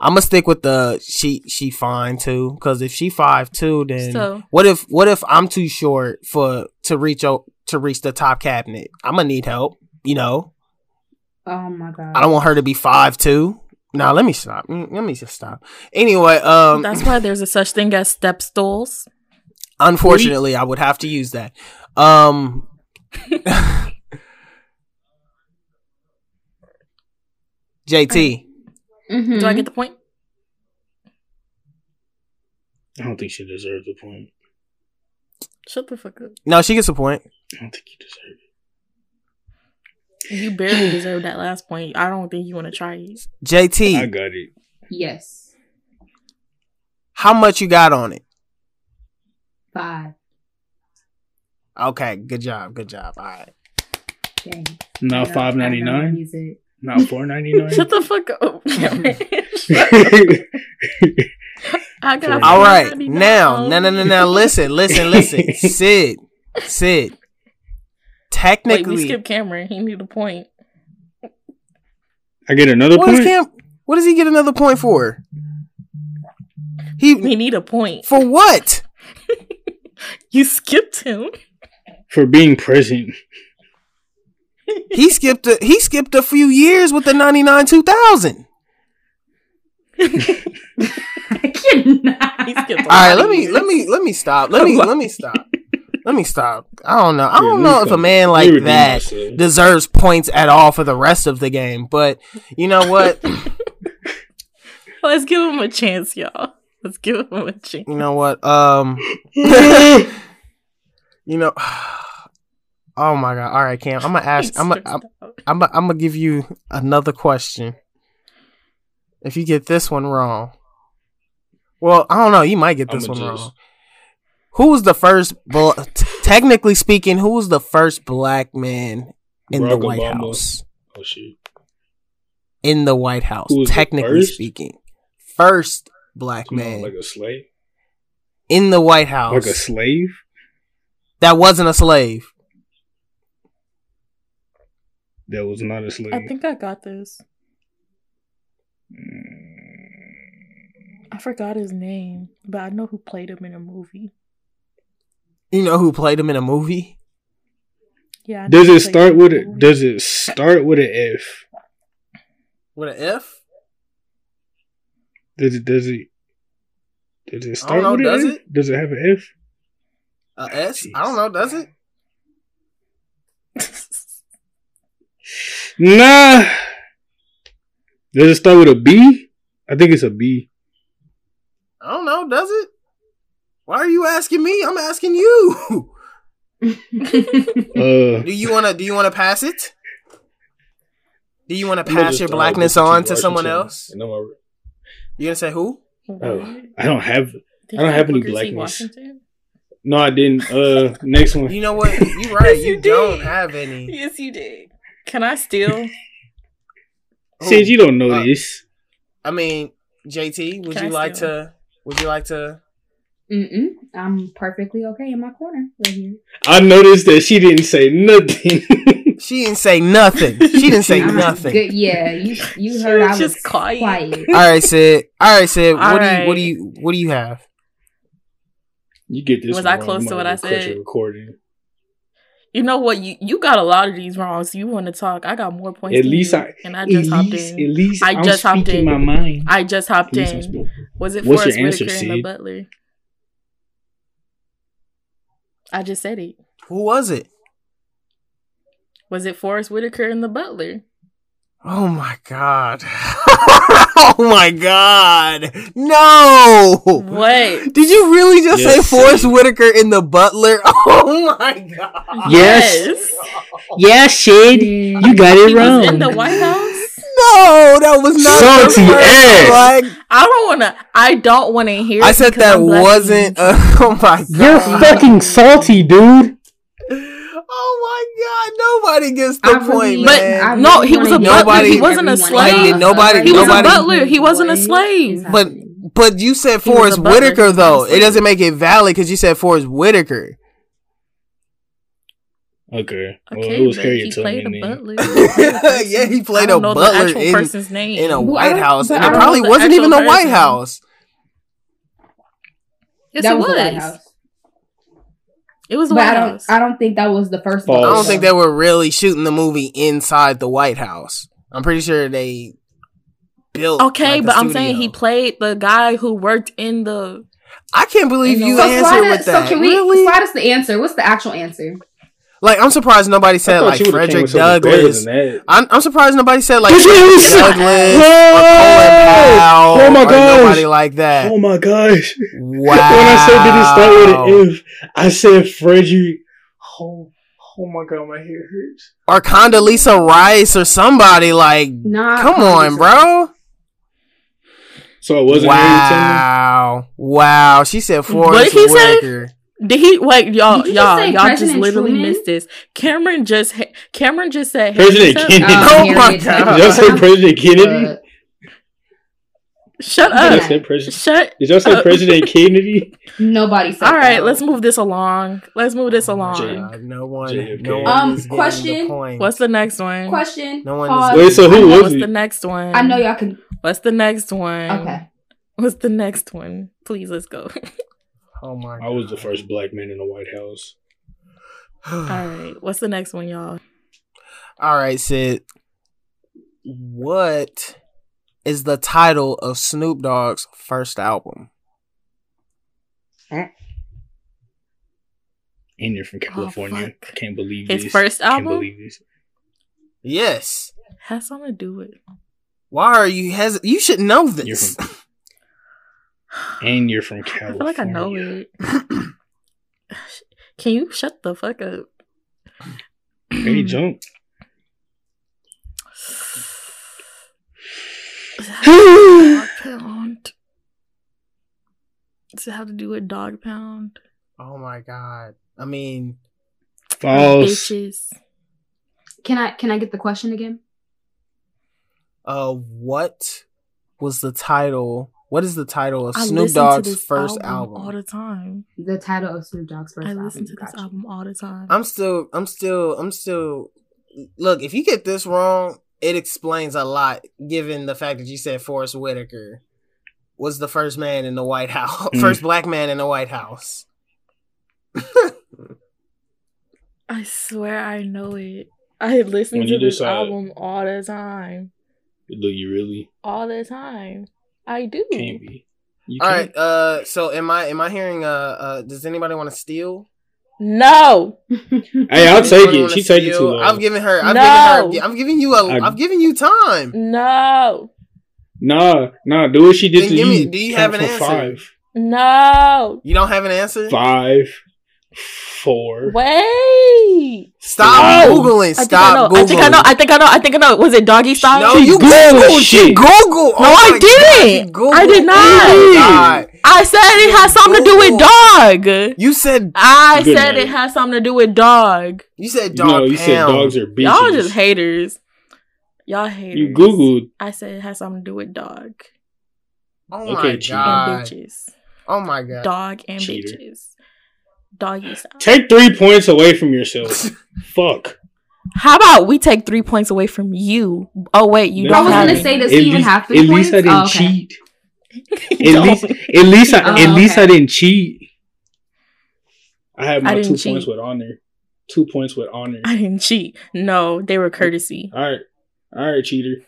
I'm gonna stick with the she she fine two because if she five two, then so, what if what if I'm too short for to reach to reach the top cabinet? I'm gonna need help. You know. Oh my god! I don't want her to be five two. Nah, let me stop. Let me just stop. Anyway, um, that's why there's a such thing as step stools. Unfortunately, I would have to use that. Um, J T, mm-hmm. Do I get the point? I don't think she deserves the point. Shut the fuck up. No, she gets a point. I don't think you deserve it. You barely deserve that last point. I don't think you want to try it. J T. I got it. Yes. How much you got on it? Five. Okay. Good job. Good job. All right. Dang. Not five ninety nine. Not four ninety nine. Shut the fuck up. I got. All right. Now, no, no, no, no. Listen, listen, listen. Sid, Sid. Technically, wait, we skipped Cameron. He needed a point. I get another what point. Is Cam- what does he get another point for? He we need a point for what? You skipped him. for being present. He skipped a he skipped a few years with the ninety-nine two thousand. I cannot. He skipped a All right, let me years. let me let me stop. Let me let me stop. Let me stop. I don't know. I don't yeah, know if stop. a man like that deserves points at all for the rest of the game. But you know what? Let's give him a chance, y'all. Let's give him a chance. You know what? Um, you know. Oh my god! All right, Cam. I'm gonna ask. I'm gonna. I'm, I'm, I'm gonna give you another question. If you get this one wrong, well, I don't know. You might get this one just... wrong. Who was the first, bl- technically speaking, who was the first black man in Barack the White Obama. House? Oh, shit. In the White House, technically first? speaking. First black Come man. On, like a slave? In the White House. Like a slave? That wasn't a slave. That was not a slave. I think I got this. I forgot his name, but I know who played him in a movie. You know who played him in a movie? Yeah. I does it start with a, Does it start with an F? With an F? Does it? Does it? Does it start know, with does an it? F? Does it have an F? A S? Jeez. I don't know. Does it? Nah. Does it start with a B? I think it's a B. I don't know. Does it? Why are you asking me? I'm asking you. uh, do you wanna? Do you wanna pass it? Do you wanna pass your blackness on to someone else? You gonna say who? Oh, I don't have. Did I don't have any blackness. Washington? No, I didn't. Uh, next one. You know what? You're right. Yes, you you don't have any. Yes, you did. Can I steal? Since you don't know uh, this, I mean, J T, would Can you I like steal? to? Would you like to? Mm-mm. I'm perfectly okay in my corner right here. I noticed that she didn't say nothing. she didn't say nothing. She didn't say nothing. Good, yeah, you you heard was I was just quiet. quiet. All right, Sid. All right, Sid. All what right. do you what do you what do you have? You get this. Was I close to what I said? Recording. You know what? You, you got a lot of these wrong, so you want to talk. I got more points. At least you, I and I just least, hopped in. At least I just I'm hopped in. My mind. I just hopped in. Was it What's Forrest Whitaker and the Butler? I just said it. Who was it? Was it Forrest Whitaker and the Butler? Oh my god! Oh my god! No! What? Did you really just yes. say Forrest Whitaker in the Butler? Oh my god! Yes. Yes, Shade, yeah, you got it he wrong. Was in the White House? No, that was not. Salty ass. Like, I don't wanna. I don't wanna hear. I said that wasn't. Uh, oh my god! You're fucking salty, dude. Oh my god! Nobody gets the I point, really, man. But I no, really he was a butler. He wasn't a slave. Like, nobody, he was nobody, a butler. He wasn't a slave. But but you said he Forrest Whitaker though. It doesn't make it valid because you said Forrest Whitaker. Okay. Well, okay, it was he played a butler. Yeah, he played a butler in, person's name. in a well, White House, and it probably wasn't even a White House. Yes, it was. It was the White House. I don't think that was the first False. one. I don't think they were really shooting the movie inside the White House. I'm pretty sure they built Okay, like, but I'm saying he played the guy who worked in the... I can't believe you so answered slide, with that. So can we really? slide us the answer? What's the actual answer? Like, I'm surprised nobody said, like, Frederick Douglass. I'm, I'm surprised nobody said, like, Frederick Douglass or Colin Powell. Oh, my gosh. Nobody like that. Oh, my gosh. Wow. When I said, did it start with an F, I said Frederick. Oh, oh, my God. My hair hurts. Or Condoleezza Rice or somebody. Like, nah, come on, bro. So it wasn't Wow. Really wow. She said Forrest Whitaker. Did he wait, y'all? Did y'all, y'all President just literally Truman? missed this. Cameron just, ha- Cameron just said, hey, "President Kennedy." Oh, oh my god! Did y'all say President Kennedy? Uh, Shut up! Did y'all say, pres- Shut did y'all say up. President Kennedy? Nobody said. All right, that. let's move this along. Let's move this along. Jake, no one. Jake, no one um, question. The What's the next one? Question. No one. Is wait, so who was What's it? the next one? I know y'all can. What's the next one? Okay. What's the next one? Please, let's go. Oh my God. I was the first black man in the White House. All right. What's the next one, y'all? All right, Sid. What is the title of Snoop Dogg's first album? And you're from California. Oh, I can't believe this. His first album? I can't believe this. Yes. Has something to do with it. Why are you has you should know this. You're from, and you're from California. I feel like I know it. Can you shut the fuck up? Hey, jump. Dog Pound. Does it have to do with Dog Pound? Oh my god. I mean, false. Bitches. Can I can I get the question again? Uh, what was the title? What is the title of I Snoop Dogg's first album, album? All the time. The title of Snoop Dogg's first I album. I listen to this gotcha. album all the time. I'm still, I'm still, I'm still. Look, if you get this wrong, it explains a lot. Given the fact that you said Forrest Whitaker was the first man in the White House, mm. first black man in the White House. I swear, I know it. I listen when to this decide, album all the time. Do you really? All the time. I do. Can't be. You all can't. Right. Uh, so am I? Am I hearing? Uh, uh does anybody want to steal? No. Hey, I'll take it. She take it too long. I'm giving her. I'm no. giving her. I'm giving you a. I, I'm giving you time. No. No. No. Do what she did then to give you. Me, do you have an answer? Five. No. You don't have an answer. Five. Four. Wait. Stop no. Googling. Stop I think I know. Googling. I think I know. I think I know. I think I know. Was it doggy style? No, she you Googled. She Googled. Oh no, I didn't. God, I did not. Oh I said it has something Google. to do with dog. You said. I Good said night. it has something to do with dog. You said dog. No, you pound. said dogs are bitches. Y'all just haters. Y'all haters. You Googled. I said it has something to do with dog. Oh my okay, god. And bitches. Oh my god. Dog and Cheater. bitches. Doggy style. Take three points away from yourself. Fuck. How about we take three points away from you? Oh wait, you. No, don't I was have gonna say does he even have three at points? At least I didn't oh, okay. cheat. At least, at least, I, oh, at least okay. I didn't cheat. I had my I two cheat. points with honor. Two points with honor. I didn't cheat. No, they were courtesy. All right, all right, cheater.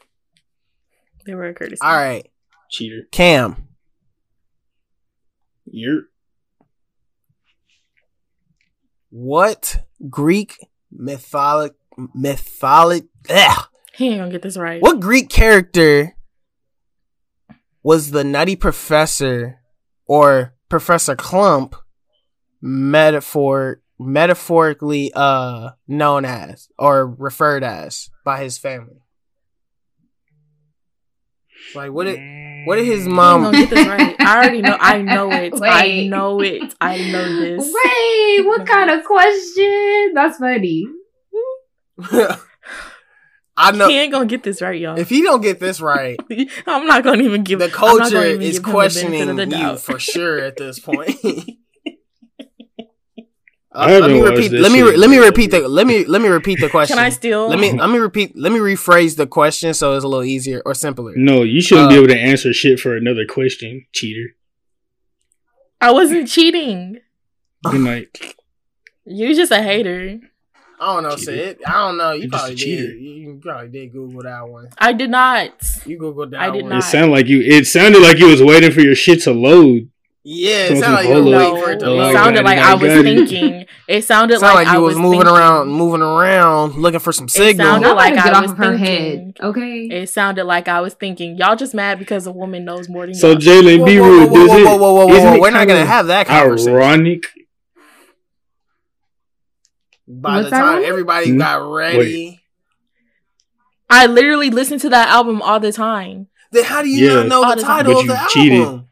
They were a courtesy. All right, cheater. Cam, you're. What Greek mythology? Mythology? He ain't gonna get this right. What Greek character was the Nutty Professor or Professor Clump metaphor metaphorically uh known as or referred as by his family? Like what? Did, what did his mom? Don't get this right. I already know. I know it. Wait. I know it. I know this. Wait, what kind of question? That's funny. I know he ain't gonna get this right, y'all. If he don't get this right, I'm not gonna even give. The culture is questioning you for sure at this point. Uh, let me repeat. Let me re- let me repeat the let me let me repeat the question. Can I steal? Let me let me repeat. Let me rephrase the question so it's a little easier or simpler. No, you shouldn't uh, be able to answer shit for another question, cheater. I wasn't cheating. Good night. You're just a hater. I don't know, Sid. I don't know. You You're probably did. You probably did Google that one. I did not. You Googled that I did one. Not. It sounded like you. It sounded like you was waiting for your shit to load. Yeah, it sounded like you were waiting for it to load. It sounded like I was thinking. It sounded like I was moving around, moving around, looking for some signal. It sounded like I was thinking. Okay. It sounded like I was thinking. Y'all just mad because a woman knows more than you. So Jalen, be rude. Whoa, whoa, whoa, whoa, whoa, whoa! We're not gonna have that conversation. Ironic. By the time everybody got ready, I literally listened to that album all the time. Then how do you not know the title of the album?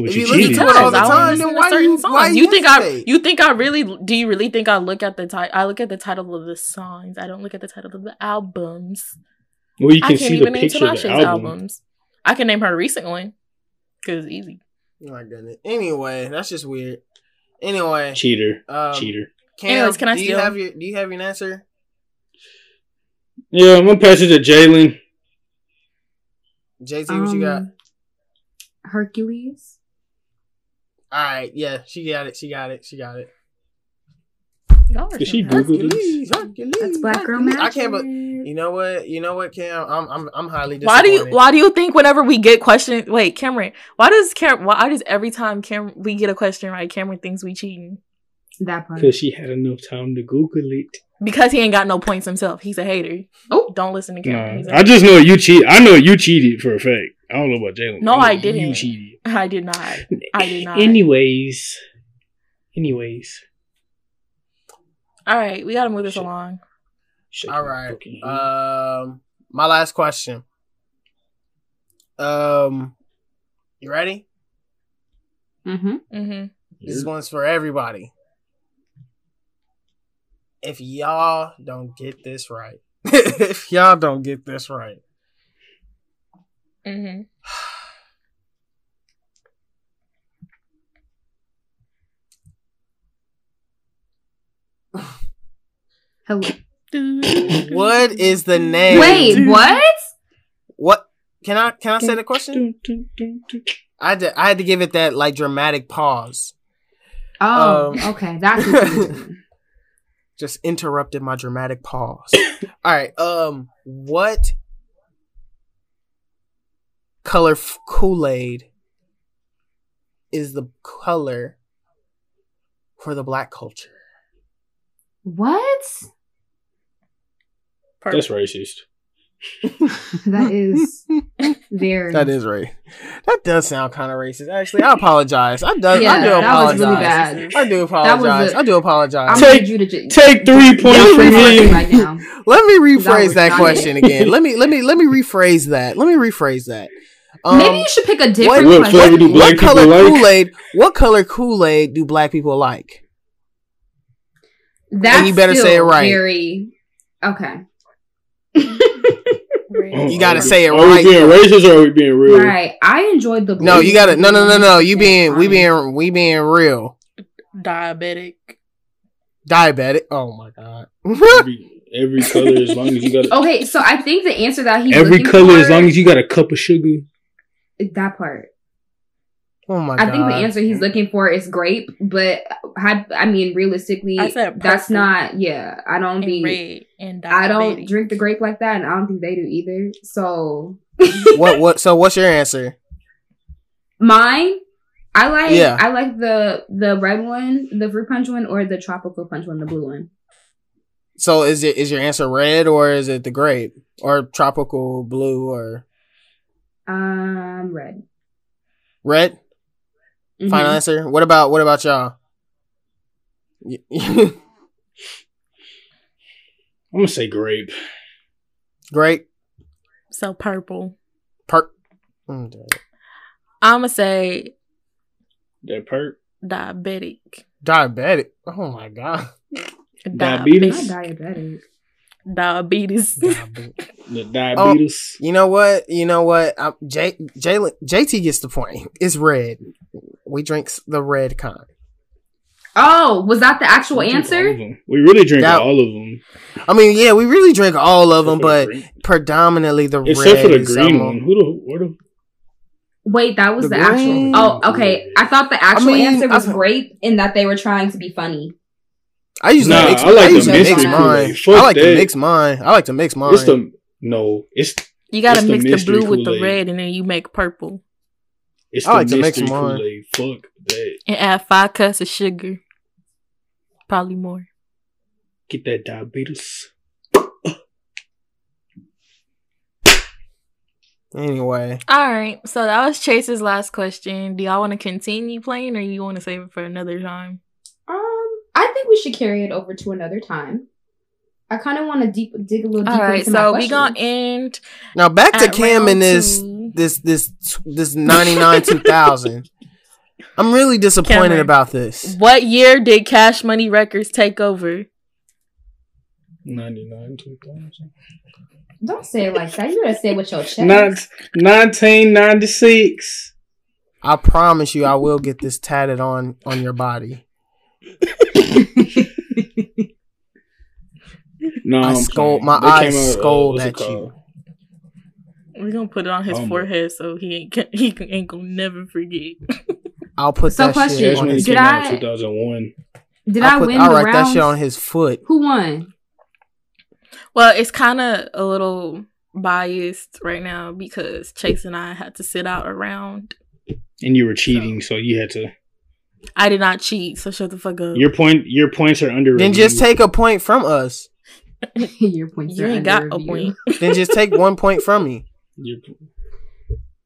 If you listen to it all the time, then why do you, why you think I? You think I really? Do you really think I look at the title? I look at the title of the songs. I don't look at the title of the albums. Well, you can I can't see even the name Tinashe's album. albums. I can name her recent one because it's easy. Oh my goodness. Anyway, that's just weird. Anyway, cheater, um, cheater. Cam, Anyways, can I do steal? you have your? Do you have your answer? Yeah, I'm gonna pass it to Jalen. Jay Z, what um, you got? Hercules. All right, yeah, she got it, she got it, she got it. Did she Google this? That's Black Girl Magic. I can't. But you know what? You know what, Cam? I'm I'm I'm highly disappointed. Why do you Why do you think whenever we get questioned, wait, Cameron? Why does Cam? Why does every time Cam we get a question right, Cameron thinks we cheating? That part. Because she had enough time to Google it. Because he ain't got no points himself. He's a hater. Oh, don't listen to Cameron. Nah, I just know you cheat. I know you cheated for a fact. I don't know about Jalen. No, I, I didn't. You cheated. I did not. I did not. Anyways. Anyways. All right. We got to move this Shit. along. Shit. All right. Okay. Um, my last question. Um, You ready? Mm-hmm. Mm-hmm. This one's for everybody. If y'all don't get this right, if y'all don't get this right, mm-hmm. Hello. What is the name? Wait, what? What? Can I can I say the question? I had to, I had to give it that like dramatic pause. Oh, um, okay, that's what you did. Just interrupted my dramatic pause. All right. Um, what color f- Kool-Aid is the color for the Black culture? What? Purple. That's racist. That is very. That is right. That does sound kind of racist. Actually, I apologize. I do. Yeah, I do that apologize. Was really bad. I do apologize. A, I do apologize. Take, you to j- take three points from me right now. Let me rephrase that, that question it. again. Let me let me let me rephrase that. Let me rephrase that. Um, Maybe you should pick a different. What, what flavor do black what people color like? Kool-Aid? What color Kool-Aid do black people like? That's and you better say it right. Very, okay. You gotta say it right. Are we being racist or are we being real? Right. I enjoyed the. No, you gotta. No, no, no, no. You being. We being. We being real. Diabetic. Diabetic. Oh my god. every, every color, as long as you got. A, okay, so I think the answer that he. Every color, for, as long as you got a cup of sugar. That part. Oh my I god. I think the answer he's looking for is grape, but I, I mean, realistically, I said that's not. Yeah, I don't be. Red. And I don't drink the grape like that, and I don't think they do either. So what? What? So what's your answer? Mine, I like. Yeah. I like the the red one, the fruit punch one, or the tropical punch one, the blue one. So is it is your answer red, or is it the grape, or tropical blue, or um red? Red. Mm-hmm. Final answer. What about what about y'all? I'm gonna say grape. Grape. So purple. Perp. I'm gonna say. That perp. Diabetic. Diabetic. Oh my god. Diabetes. Diabetic. Diabetes. Diabetes. The diabetes. Oh, you know what? You know what? I'm, J, J, J T gets the point. It's red. We drink the red kind. Oh, was that the actual we answer? We really drink that, all of them. I mean, yeah, we really drink all of them, but the predominantly the Except red. Except for the green um, one. Who the, where the... Wait, that was the, the actual... Oh, okay. I thought the actual I mean, answer was I, grape and that they were trying to be funny. I usually nah, mix, I like I to mix mine. I like that. to mix mine. I like to mix mine. It's the, no, it's... You gotta it's mix the, the blue Kool-Aid with the red and then you make purple. It's I the like mystery to mix mine. Kool-Aid. Fuck that. And add five cups of sugar. Probably more. Get that diabetes. Anyway. All right. So that was Chase's last question. Do y'all want to continue playing or you want to save it for another time? Um, I think we should carry it over to another time. I kind of want to deep dig a little deeper. All right. Into so we're going to end. Now back to Cam and this, this, this, this ninety-nine two thousand. I'm really disappointed Cameron, about this. What year did Cash Money Records take over? ninety-nine, two thousand. Don't say it like that. You gotta say it with your chest. nineteen ninety-six. I promise you I will get this tatted on on your body. No, I scold, my eyes scold at you. We're gonna put it on his um, forehead so he ain't, he ain't gonna never forget. I'll put so that question, shit on his. Did I, Did I, I put, win I'll the rounds? I write that shit on his foot. Who won? Well, it's kind of a little biased right now because Chase and I had to sit out a round. And you were cheating, so, so you had to. I did not cheat, so shut the fuck up. Your point, your points are under review. Then just take a point from us. Your points you are ain't under got review. A point. Then just take one point from me. Your,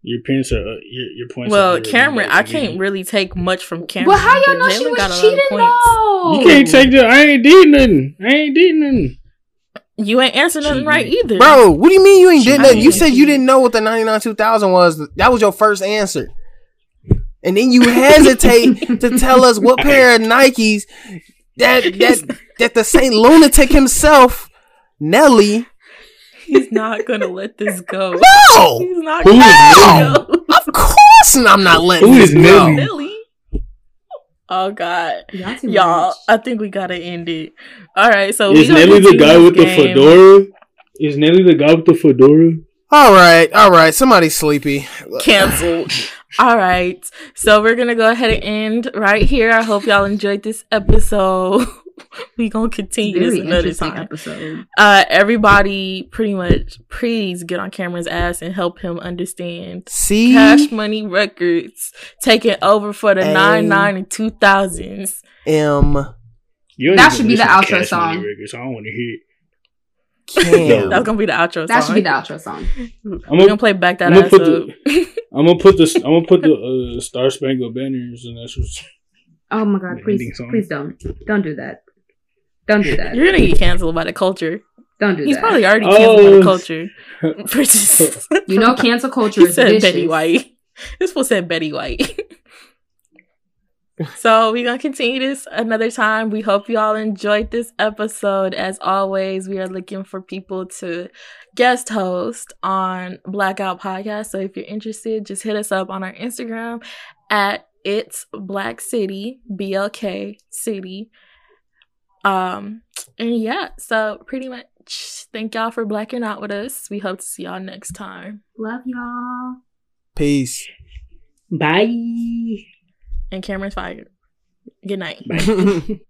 your parents are uh, your, your points. Well, are under Cameron, review. I can't really take much from Cameron. Well, how y'all know she was cheating though? You can't take that. I ain't did nothing. I ain't did nothing. You ain't answering nothing right either, bro. What do you mean you ain't did nothing? You said you didn't know what the ninety-nine two thousand was. That was your first answer. And then you hesitate to tell us what pair of Nikes that that that the Saint Lunatic himself, Nelly. He's not gonna let this go. No, he's not gonna let this go. Of course, I'm not letting Who this is go. Nelly? Oh God, y'all! I think we gotta end it. All right, so is Nelly the guy with game. the fedora? Is Nelly the guy with the fedora? All right, all right. Somebody's sleepy. Canceled. All right, so we're gonna go ahead and end right here. I hope y'all enjoyed this episode. We gonna continue this another time. Episode. Uh, everybody, pretty much, please get on Cameron's ass and help him understand. See, Cash Money Records taking over for the nine nine and two thousands. M. That should be the outro song. I don't want to hear it. Damn. That's gonna be the outro song. That should be the outro song. We're gonna, gonna play back that I'm ass up. The, I'm gonna put the I'm gonna put the uh, Star Spangled Banners and that's just. Oh my God! Please, please don't, don't do that. Don't do that. You're gonna get canceled by the culture. Don't do He's that. He's probably already canceled oh. by the culture. You know, cancel culture. He is said vicious. Betty White. This fool said Betty White. So we're gonna continue this another time. We hope y'all enjoyed this episode. As always, we are looking for people to guest host on Blackout Podcast. So if you're interested, just hit us up on our Instagram at It's Black City, B L K City. Um, and yeah, so pretty much thank y'all for blacking out with us. We hope to see y'all next time. Love y'all. Peace. Bye. And Cameron's fired. Good night. Bye.